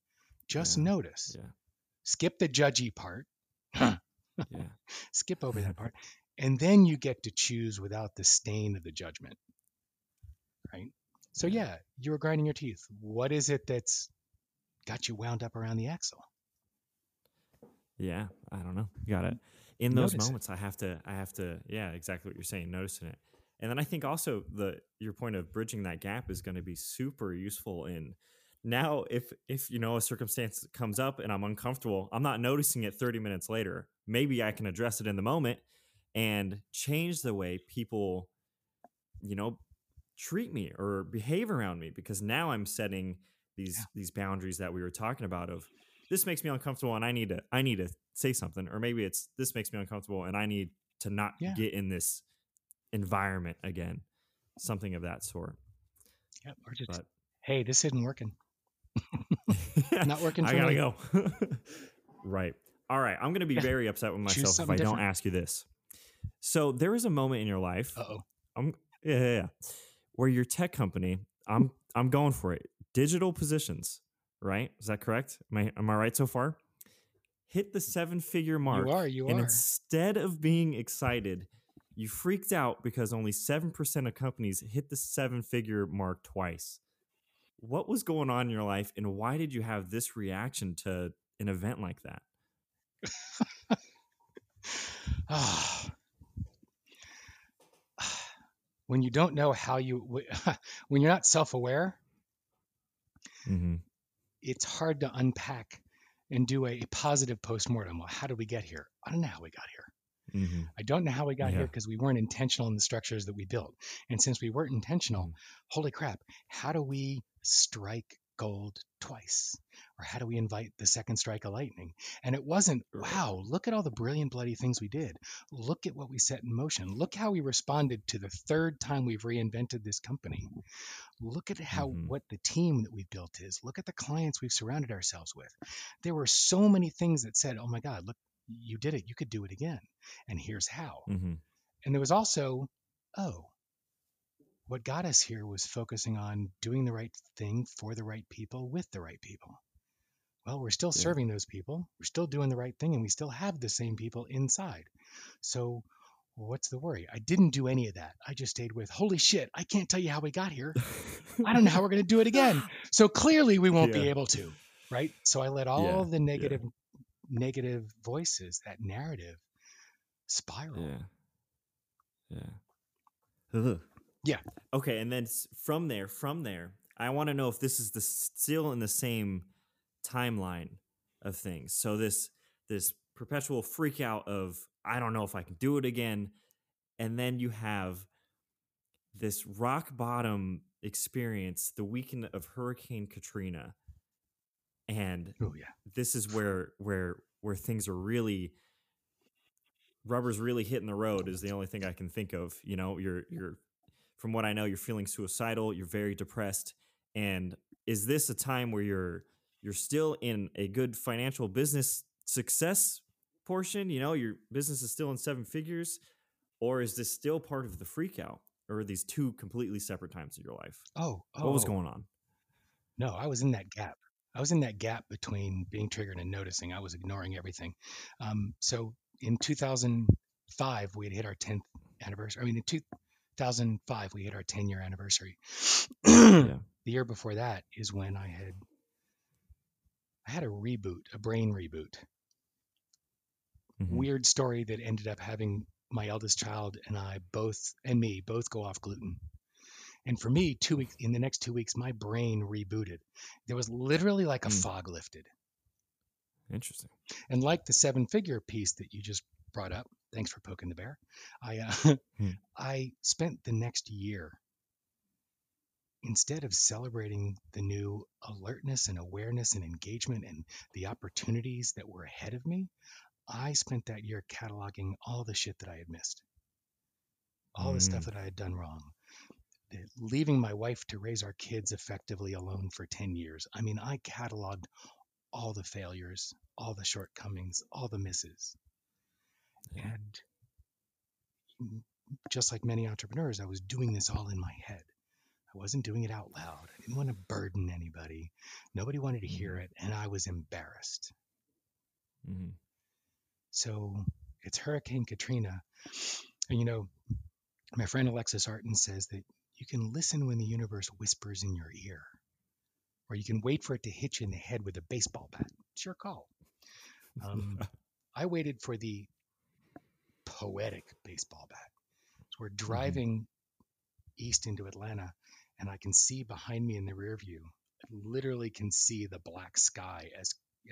Just notice. Yeah. Skip the judgy part. Skip over that part. And then you get to choose without the stain of the judgment. Right? So yeah, you were grinding your teeth. What is it that's got you wound up around the axle? Yeah, I don't know. Got it. In those moments, I have to yeah, exactly what you're saying, noticing it. And then I think also your point of bridging that gap is going to be super useful in now, if you know a circumstance comes up and I'm uncomfortable, I'm not noticing it 30 minutes later. Maybe I can address it in the moment and change the way people, you know, treat me or behave around me, because now I'm setting these boundaries that we were talking about of this makes me uncomfortable and I need to say something, or maybe it's this makes me uncomfortable and I need to not get in this environment again, something of that sort. Yeah, or just hey, this isn't working. Not working for me. I gotta go. Right. All right. I'm gonna be very upset with myself if I don't ask you this. So there was a moment in your life. Where your tech company, I'm going for it. Digital positions, right? Is that correct? Am I right so far? Hit the 7-figure mark. You are. And instead of being excited, you freaked out because only 7% of companies hit the 7-figure mark twice. What was going on in your life, and why did you have this reaction to an event like that? When you don't know when you're not self-aware, it's hard to unpack and do a positive postmortem. Well, how did we get here? I don't know how we got here. I don't know how we got here because we weren't intentional in the structures that we built. And since we weren't intentional, holy crap, how do we strike gold twice? Or how do we invite the second strike of lightning? And it wasn't, wow, look at all the brilliant bloody things we did. Look at what we set in motion. Look how we responded to the third time we've reinvented this company. Look at how what the team that we've built is. Look at the clients we've surrounded ourselves with. There were so many things that said, oh my God, look, you did it. You could do it again. And here's how. And there was also, what got us here was focusing on doing the right thing for the right people with the right people. Well, we're still serving those people. We're still doing the right thing, and we still have the same people inside. So what's the worry? I didn't do any of that. I just stayed with, holy shit, I can't tell you how we got here. I don't know how we're going to do it again. So clearly we won't be able to, right? So I let all the negative voices, that narrative, spiral. Yeah. Okay. And then from there, I want to know if this is still in the same timeline of things. So this perpetual freak out of, I don't know if I can do it again. And then you have this rock bottom experience, the weekend of Hurricane Katrina. And this is where things are really, rubber's really hitting the road is the only thing I can think of. You know, you're from what I know, you're feeling suicidal, you're very depressed. And is this a time where you're you're still in a good financial business success portion, you know, your business is still in seven figures, or is this still part of the freak out, or are these two completely separate times of your life? Oh, what was going on? No, I was in that gap. I was in that gap between being triggered and noticing. I was ignoring everything. So in 2005, we had hit our 10th anniversary. I mean, in 2005, we hit our 10-year anniversary. Yeah. The year before that is when I had a reboot, a brain reboot. Mm-hmm. Weird story that ended up having my eldest child and me both go off gluten. And for me, in the next two weeks, my brain rebooted. There was literally like a fog lifted. Interesting. And like the seven-figure piece that you just brought up, thanks for poking the bear, I spent the next year, instead of celebrating the new alertness and awareness and engagement and the opportunities that were ahead of me, I spent that year cataloging all the shit that I had missed, all the stuff that I had done wrong, leaving my wife to raise our kids effectively alone for 10 years. I mean, I cataloged all the failures, all the shortcomings, all the misses. Yeah. And just like many entrepreneurs, I was doing this all in my head. I wasn't doing it out loud. I didn't want to burden anybody. Nobody wanted to hear it. And I was embarrassed. Mm-hmm. So it's Hurricane Katrina. And, you know, my friend Alexis Artin says that you can listen when the universe whispers in your ear, or you can wait for it to hit you in the head with a baseball bat. It's your call. I waited for the poetic baseball bat. So we're driving east into Atlanta, and I can see behind me in the rear view, I literally can see the black sky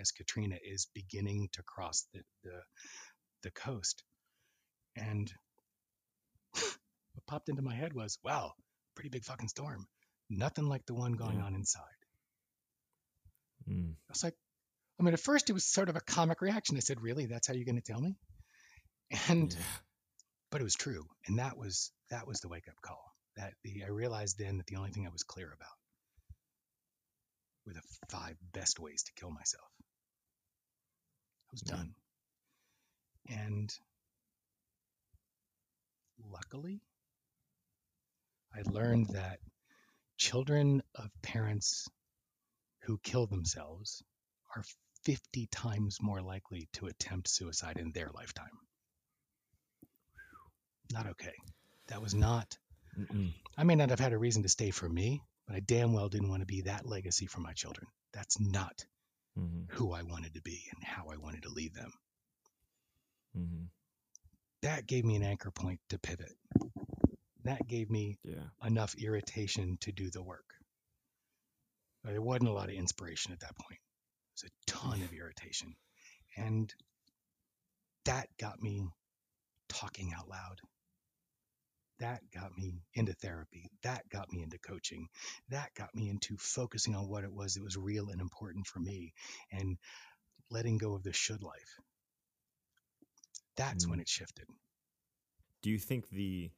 as Katrina is beginning to cross the coast. And what popped into my head was, wow, pretty big fucking storm. Nothing like the one going on inside. Mm. I was like, I mean, at first it was sort of a comic reaction. I said, really, that's how you're going to tell me? And, but it was true. And that was the wake up call. I realized then that the only thing I was clear about were the 5 best ways to kill myself. I was done. And luckily, I learned that children of parents who kill themselves are 50 times more likely to attempt suicide in their lifetime. Not okay. That was not. Mm-mm. I may not have had a reason to stay for me, but I damn well didn't want to be that legacy for my children. That's not who I wanted to be and how I wanted to leave them. Mm-hmm. That gave me an anchor point to pivot. That gave me enough irritation to do the work. There wasn't a lot of inspiration at that point. There's a ton of irritation. And that got me talking out loud. That got me into therapy. That got me into coaching. That got me into focusing on what it was that was real and important for me and letting go of the should life. That's when it shifted. Do you think the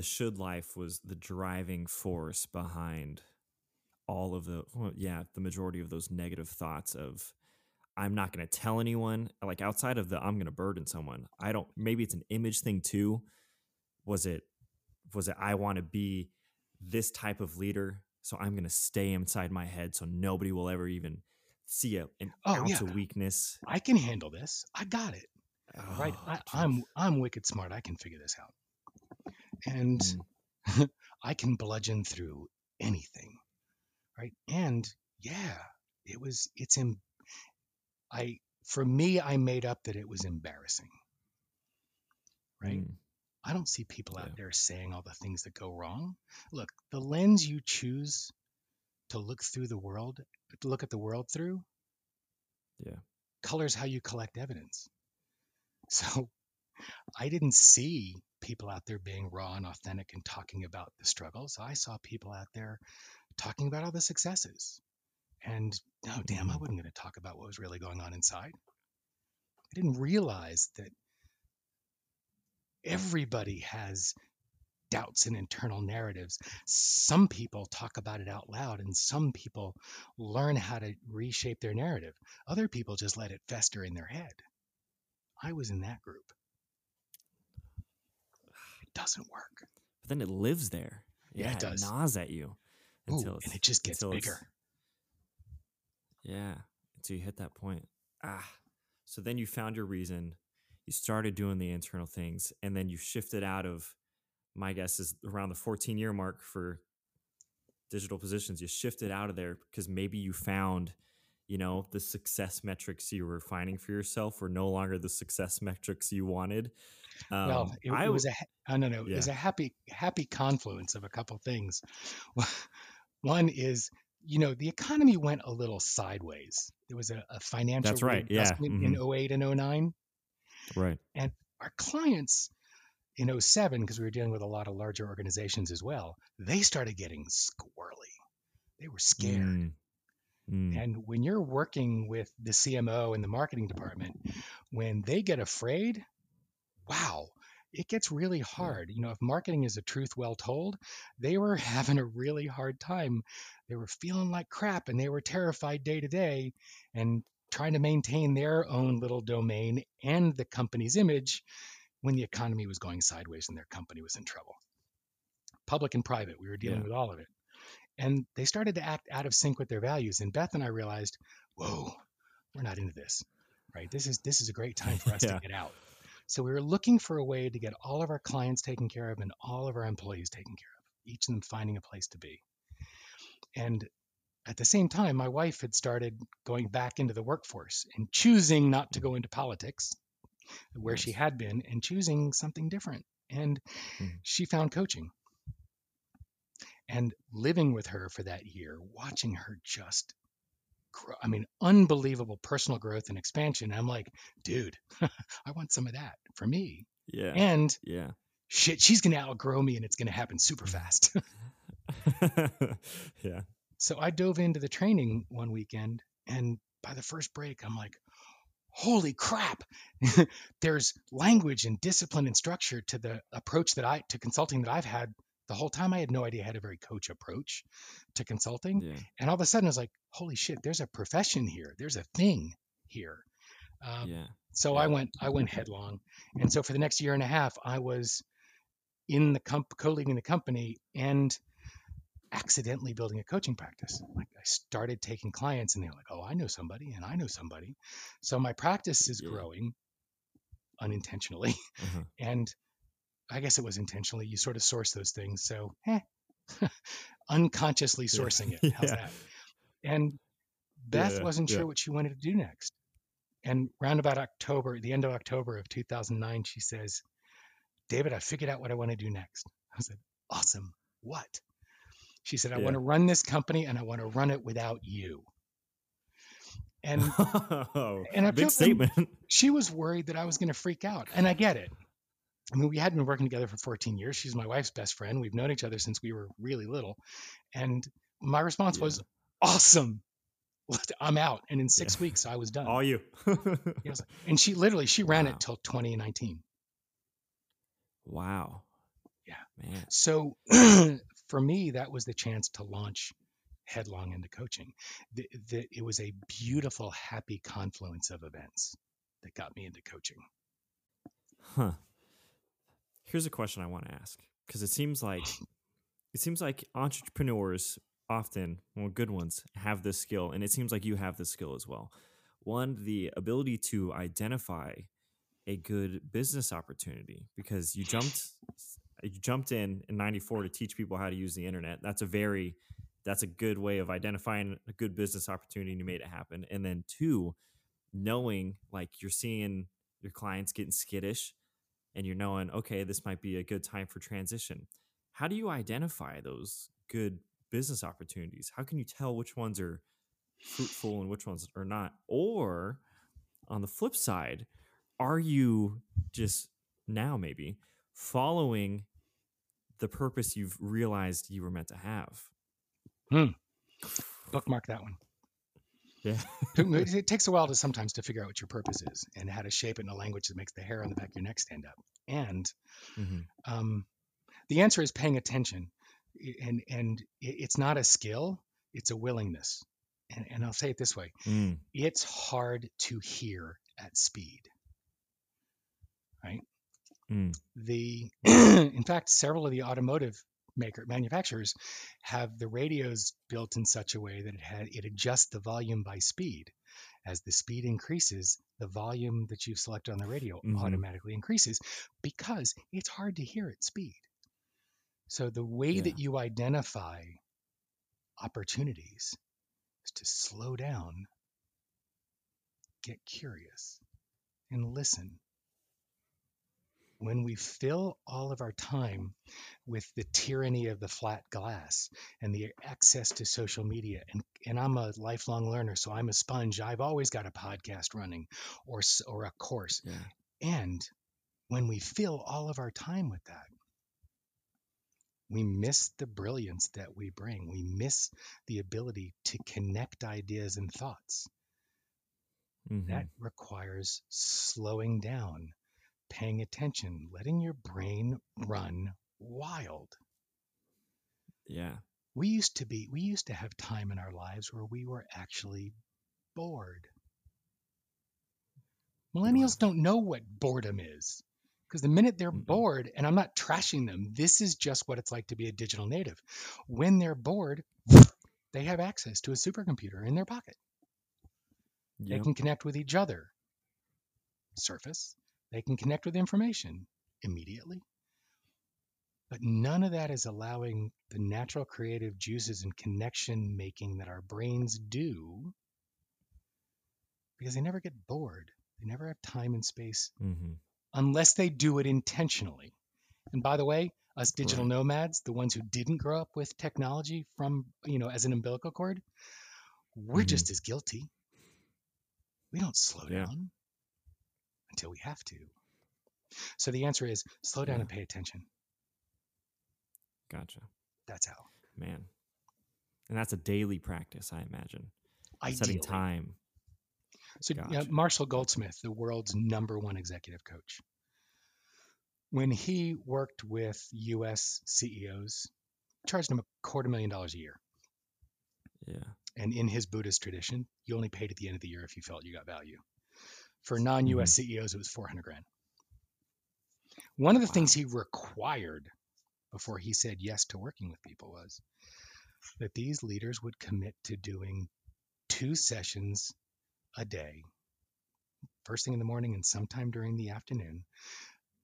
should life was the driving force behind all of the majority of those negative thoughts of, I'm not going to tell anyone, like outside of the, I'm going to burden someone. Maybe it's an image thing too. Was it, I want to be this type of leader, so I'm going to stay inside my head so nobody will ever even see an ounce of weakness. I can handle this. I got it. Oh, right. I'm wicked smart. I can figure this out. And I can bludgeon through anything. Right. And I made up that it was embarrassing. Right. Mm. I don't see people out there saying all the things that go wrong. Look, the lens you choose to look at the world through, colors how you collect evidence. So I didn't see people out there being raw and authentic and talking about the struggles. I saw people out there talking about all the successes. And I wasn't going to talk about what was really going on inside. I didn't realize that everybody has doubts and internal narratives. Some people talk about it out loud, and some people learn how to reshape their narrative. Other people just let it fester in their head. I was in that group. It doesn't work. But then it lives there. Yeah, it does. It gnaws at you. Ooh, and it just gets bigger. Yeah, until you hit that point. So then you found your reason. You started doing the internal things, and then you shifted out of, my guess is around the 14-year mark for digital positions. You shifted out of there because maybe you found, the success metrics you were finding for yourself were no longer the success metrics you wanted. Well, it was a happy confluence of a couple things. One is, the economy went a little sideways. There was a financial investment in 08 and 09. Right. And our clients in 07, because we were dealing with a lot of larger organizations as well, they started getting squirrely. They were scared. And when you're working with the CMO and the marketing department, when they get afraid, it gets really hard. If marketing is a truth well told, they were having a really hard time. They were feeling like crap, and they were terrified day to day and trying to maintain their own little domain and the company's image when the economy was going sideways and their company was in trouble. Public and private, we were dealing with all of it. And they started to act out of sync with their values. And Beth and I realized, whoa, we're not into this, right? This is a great time for us to get out. So we were looking for a way to get all of our clients taken care of and all of our employees taken care of, each of them finding a place to be. And at the same time, my wife had started going back into the workforce and choosing not to go into politics, where she had been, and choosing something different. And she found coaching. And living with her for that year, watching her just grow, unbelievable personal growth and expansion. I'm like, dude, I want some of that for me. Yeah. And shit, she's going to outgrow me, and it's going to happen super fast. Yeah. So I dove into the training one weekend, and by the first break, I'm like, holy crap. There's language and discipline and structure to the approach to consulting that I've had. The whole time I had no idea I had a very coach approach to consulting. Yeah. And all of a sudden I was like, holy shit, there's a profession here. There's a thing here. I went headlong. And so for the next year and a half, I was in the co-leading the company and accidentally building a coaching practice. Like, I started taking clients and they're like, oh, I know somebody, and I know somebody. So my practice is growing unintentionally. And I guess it was intentionally. You sort of source those things. So unconsciously sourcing it. How's that? And Beth wasn't sure what she wanted to do next. And round about the end of October of 2009, she says, David, I figured out what I want to do next. I said, awesome. What? She said, I want to run this company, and I want to run it without you. And, I big statement. She was worried that I was going to freak out. And I get it. We hadn't been working together for 14 years. She's my wife's best friend. We've known each other since we were really little. And my response was, awesome. I'm out. And in 6 weeks, I was done. All you. And she ran it till 2019. Wow. Yeah. Man. So for me, that was the chance to launch headlong into coaching. It was a beautiful, happy confluence of events that got me into coaching. Huh. Here's a question I want to ask, because it seems like entrepreneurs often, well, good ones, have this skill, and it seems like you have this skill as well. One, the ability to identify a good business opportunity, because you jumped in '94 to teach people how to use the internet. That's a good way of identifying a good business opportunity, and you made it happen. And then two, knowing, like, you're seeing your clients getting skittish, and you're knowing, okay, this might be a good time for transition. How do you identify those good business opportunities? How can you tell which ones are fruitful and which ones are not? Or on the flip side, are you just now maybe following the purpose you've realized you were meant to have? Bookmark that one. Yeah. It takes a while sometimes to figure out what your purpose is and how to shape it in a language that makes the hair on the back of your neck stand up. And The answer is paying attention. And it's not a skill, it's a willingness. And I'll say it this way. It's hard to hear at speed, right? In fact, several of the automotive manufacturers have the radios built in such a way that it adjusts the volume by speed. As the speed increases, the volume that you've selected on the radio automatically increases because it's hard to hear at speed. So the way that you identify opportunities is to slow down, get curious, and listen. When we fill all of our time with the tyranny of the flat glass and the access to social media, and I'm a lifelong learner, so I'm a sponge. I've always got a podcast running or a course. And when we fill all of our time with that, we miss the brilliance that we bring. We miss the ability to connect ideas and thoughts. That requires slowing down, paying attention, letting your brain run wild. We used to have time in our lives where we were actually bored. Millennials don't know what boredom is, because the minute they're bored, and I'm not trashing them, this is just what it's like to be a digital native. When they're bored, they have access to a supercomputer in their pocket. They can connect with each other. They can connect with information immediately. But none of that is allowing the natural creative juices and connection making that our brains do, because they never get bored. They never have time and space unless they do it intentionally. And by the way, us digital nomads, the ones who didn't grow up with technology from, as an umbilical cord, we're just as guilty. We don't slow down until we have to. So the answer is slow down and pay attention. Gotcha. That's how. Man. And that's a daily practice, I imagine. Setting time. So Marshall Goldsmith, the world's #1 executive coach, when he worked with U.S. CEOs, charged him $250,000 a year. And in his Buddhist tradition, you only paid at the end of the year if you felt you got value. For non-U.S. CEOs, it was $400,000. One of the things he required before he said yes to working with people was that these leaders would commit to doing 2 sessions a day, first thing in the morning and sometime during the afternoon,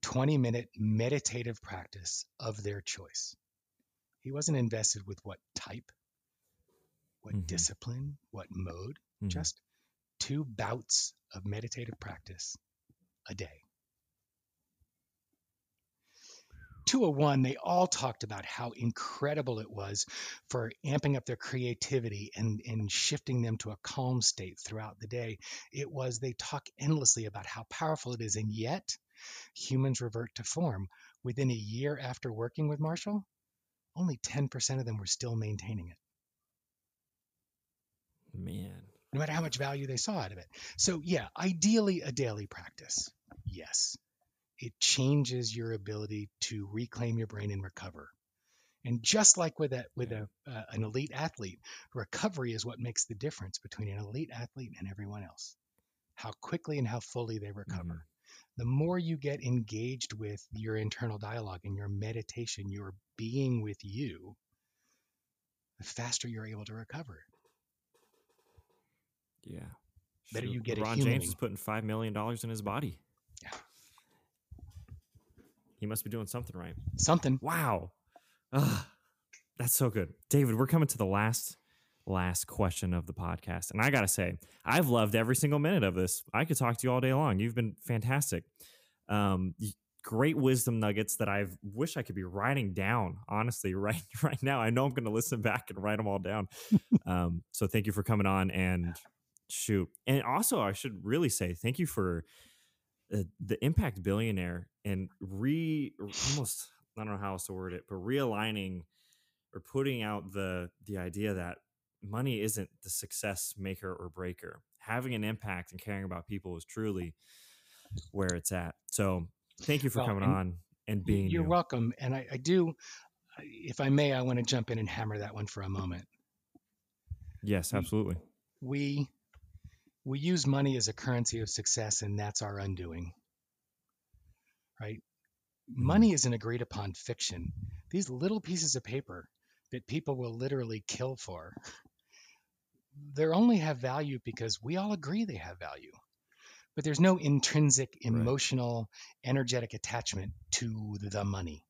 20-minute meditative practice of their choice. He wasn't invested with what type, what discipline, what mode, just 2 bouts of meditative practice a day. 201, they all talked about how incredible it was for amping up their creativity and shifting them to a calm state throughout the day. They talk endlessly about how powerful it is, and yet humans revert to form. Within a year after working with Marshall, only 10% of them were still maintaining it. Man. No matter how much value they saw out of it. So ideally a daily practice. Yes. It changes your ability to reclaim your brain and recover. And just like with an elite athlete, recovery is what makes the difference between an elite athlete and everyone else. How quickly and how fully they recover. The more you get engaged with your internal dialogue and your meditation, your being with you, the faster you're able to recover. Better you get a human. Ron James is putting $5 million in his body. He must be doing something right. Wow. That's so good. David, we're coming to the last question of the podcast. And I got to say, I've loved every single minute of this. I could talk to you all day long. You've been fantastic. Great wisdom nuggets that I wish I could be writing down, honestly, right now. I know I'm going to listen back and write them all down. So thank you for coming on and shoot. And also I should really say thank you for the Impact Billionaire and almost, I don't know how else to word it, but realigning or putting out the idea that money isn't the success maker or breaker. Having an impact and caring about people is truly where it's at. So thank you for coming on. and being you. You're welcome. And I do, if I may, I want to jump in and hammer that one for a moment. Yes, absolutely. We use money as a currency of success, and that's our undoing, right? Money is an agreed upon fiction. These little pieces of paper that people will literally kill for, they only have value because we all agree they have value. But there's no intrinsic, emotional, energetic attachment to the money.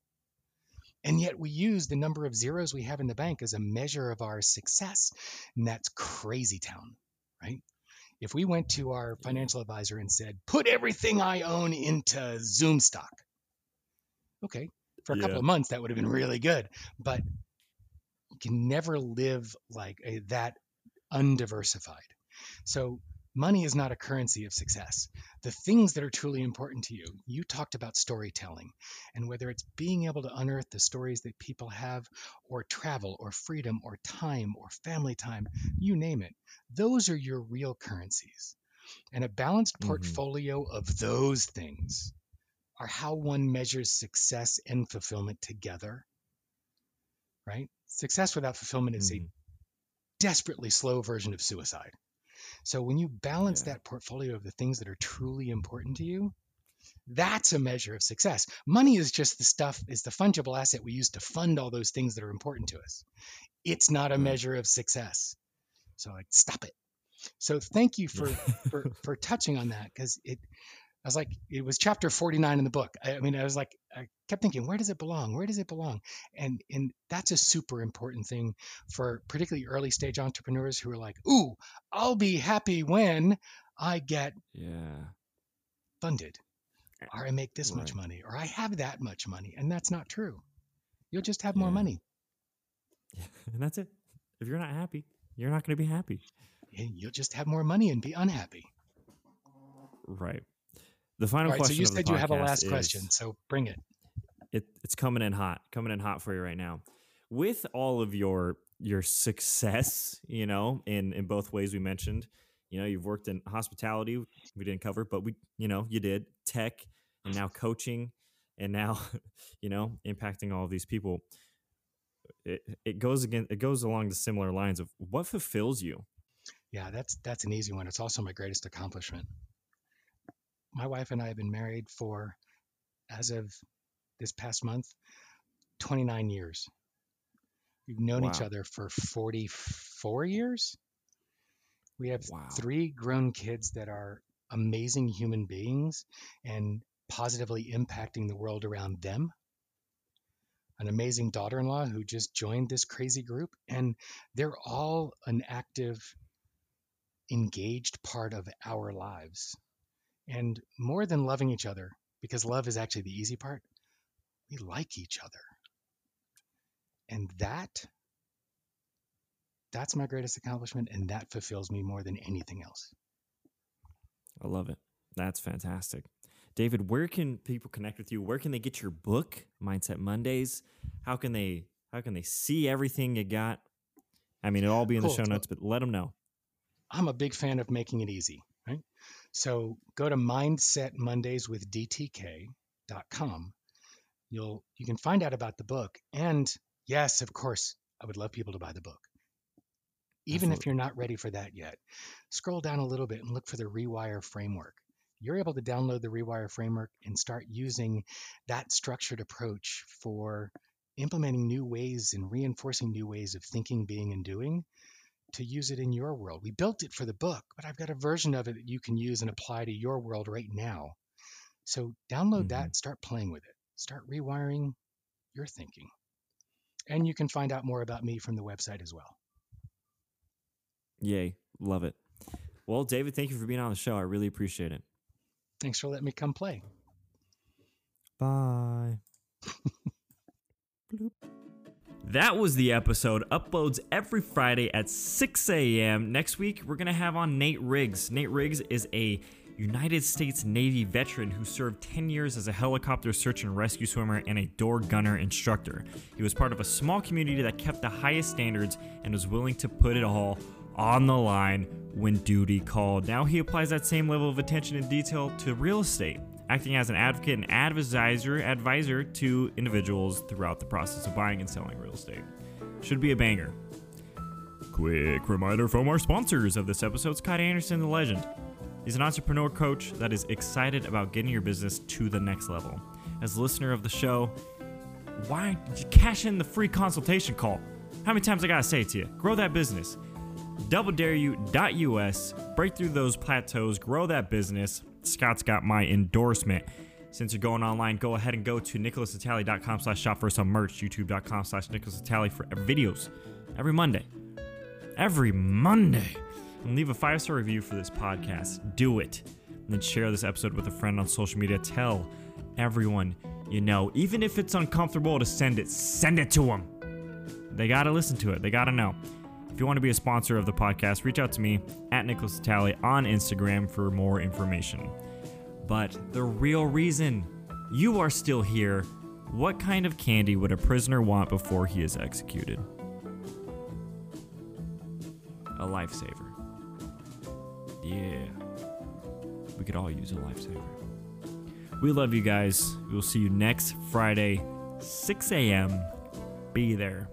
And yet we use the number of zeros we have in the bank as a measure of our success. And that's crazy town, right? If we went to our financial advisor and said, put everything I own into Zoom stock. Okay, for a couple of months, that would have been really good. But you can never live like that undiversified. So money is not a currency of success. The things that are truly important to you, you talked about storytelling, and whether it's being able to unearth the stories that people have, or travel, or freedom, or time, or family time, you name it. Those are your real currencies. And a balanced portfolio of those things are how one measures success and fulfillment together, right? Success without fulfillment is a desperately slow version of suicide. So when you balance that portfolio of the things that are truly important to you, that's a measure of success. Money is just the stuff, is the fungible asset we use to fund all those things that are important to us. It's not a measure of success. So like, stop it. So thank you for touching on that, because I was like, it was chapter 49 in the book. I was like, I kept thinking, where does it belong? Where does it belong? And that's a super important thing for particularly early stage entrepreneurs who are like, ooh, I'll be happy when I get funded, or I make this much money, or I have that much money. And that's not true. You'll just have more money. Yeah. And that's it. If you're not happy, you're not going to be happy. And you'll just have more money and be unhappy. Right. The final question. So you said you have a last question, so bring it. It's coming in hot for you right now. With all of your success, you know, in both ways we mentioned, you know, you've worked in hospitality, we didn't cover, but you did tech, and now coaching, and now, you know, impacting all of these people. It goes along the similar lines of what fulfills you. Yeah, that's an easy one. It's also my greatest accomplishment. My wife and I have been married for, as of this past month, 29 years. We've known each other for 44 years. We have three grown kids that are amazing human beings and positively impacting the world around them. An amazing daughter-in-law who just joined this crazy group. And they're all an active, engaged part of our lives. And more than loving each other, because love is actually the easy part, we like each other. And that's my greatest accomplishment, and that fulfills me more than anything else. I love it. That's fantastic. David, where can people connect with you? Where can they get your book, Mindset Mondays? How can they see everything you got? I mean, it'll all be in the show notes, but let them know. I'm a big fan of making it easy, right? So go to MindsetMondaysWithDTK.com. You can find out about the book. And yes, of course, I would love people to buy the book. Even if you're not ready for that yet, scroll down a little bit and look for the Rewire Framework. You're able to download the Rewire Framework and start using that structured approach for implementing new ways and reinforcing new ways of thinking, being, and doing, to use it in your world. We built it for the book, but I've got a version of it that you can use and apply to your world right now. So download that, start playing with it, start rewiring your thinking. And you can find out more about me from the website as well. Yay. Love it. Well, David, thank you for being on the show. I really appreciate it. Thanks for letting me come play. Bye. Bloop. That was the episode. Uploads every Friday at 6 a.m. Next week, we're going to have on Nate Riggs. Nate Riggs is a United States Navy veteran who served 10 years as a helicopter search and rescue swimmer and a door gunner instructor. He was part of a small community that kept the highest standards and was willing to put it all on the line when duty called. Now he applies that same level of attention and detail to real estate. acting as an advocate and advisor to individuals throughout the process of buying and selling real estate. Should be a banger. Quick reminder from our sponsors of this episode, Scott Anderson, the legend. He's an entrepreneur coach that is excited about getting your business to the next level. As a listener of the show, why did you cash in the free consultation call? How many times I gotta say it to you? Grow that business. DoubleDareYou.us. Break through those plateaus. Grow that business. Scott's got my endorsement. Since you're going online, go ahead and go to NicholasNatale.com/shop for some merch. YouTube.com/NicholasNatale for videos every Monday. Every Monday. And leave a 5-star review for this podcast. Do it. And then share this episode with a friend on social media. Tell everyone you know. Even if it's uncomfortable to send it to them. They got to listen to it. They got to know. If you want to be a sponsor of the podcast, reach out to me at Nicholas Natale on Instagram for more information. But the real reason you are still here, what kind of candy would a prisoner want before he is executed? A lifesaver. Yeah. We could all use a lifesaver. We love you guys. We will see you next Friday, 6 a.m. Be there.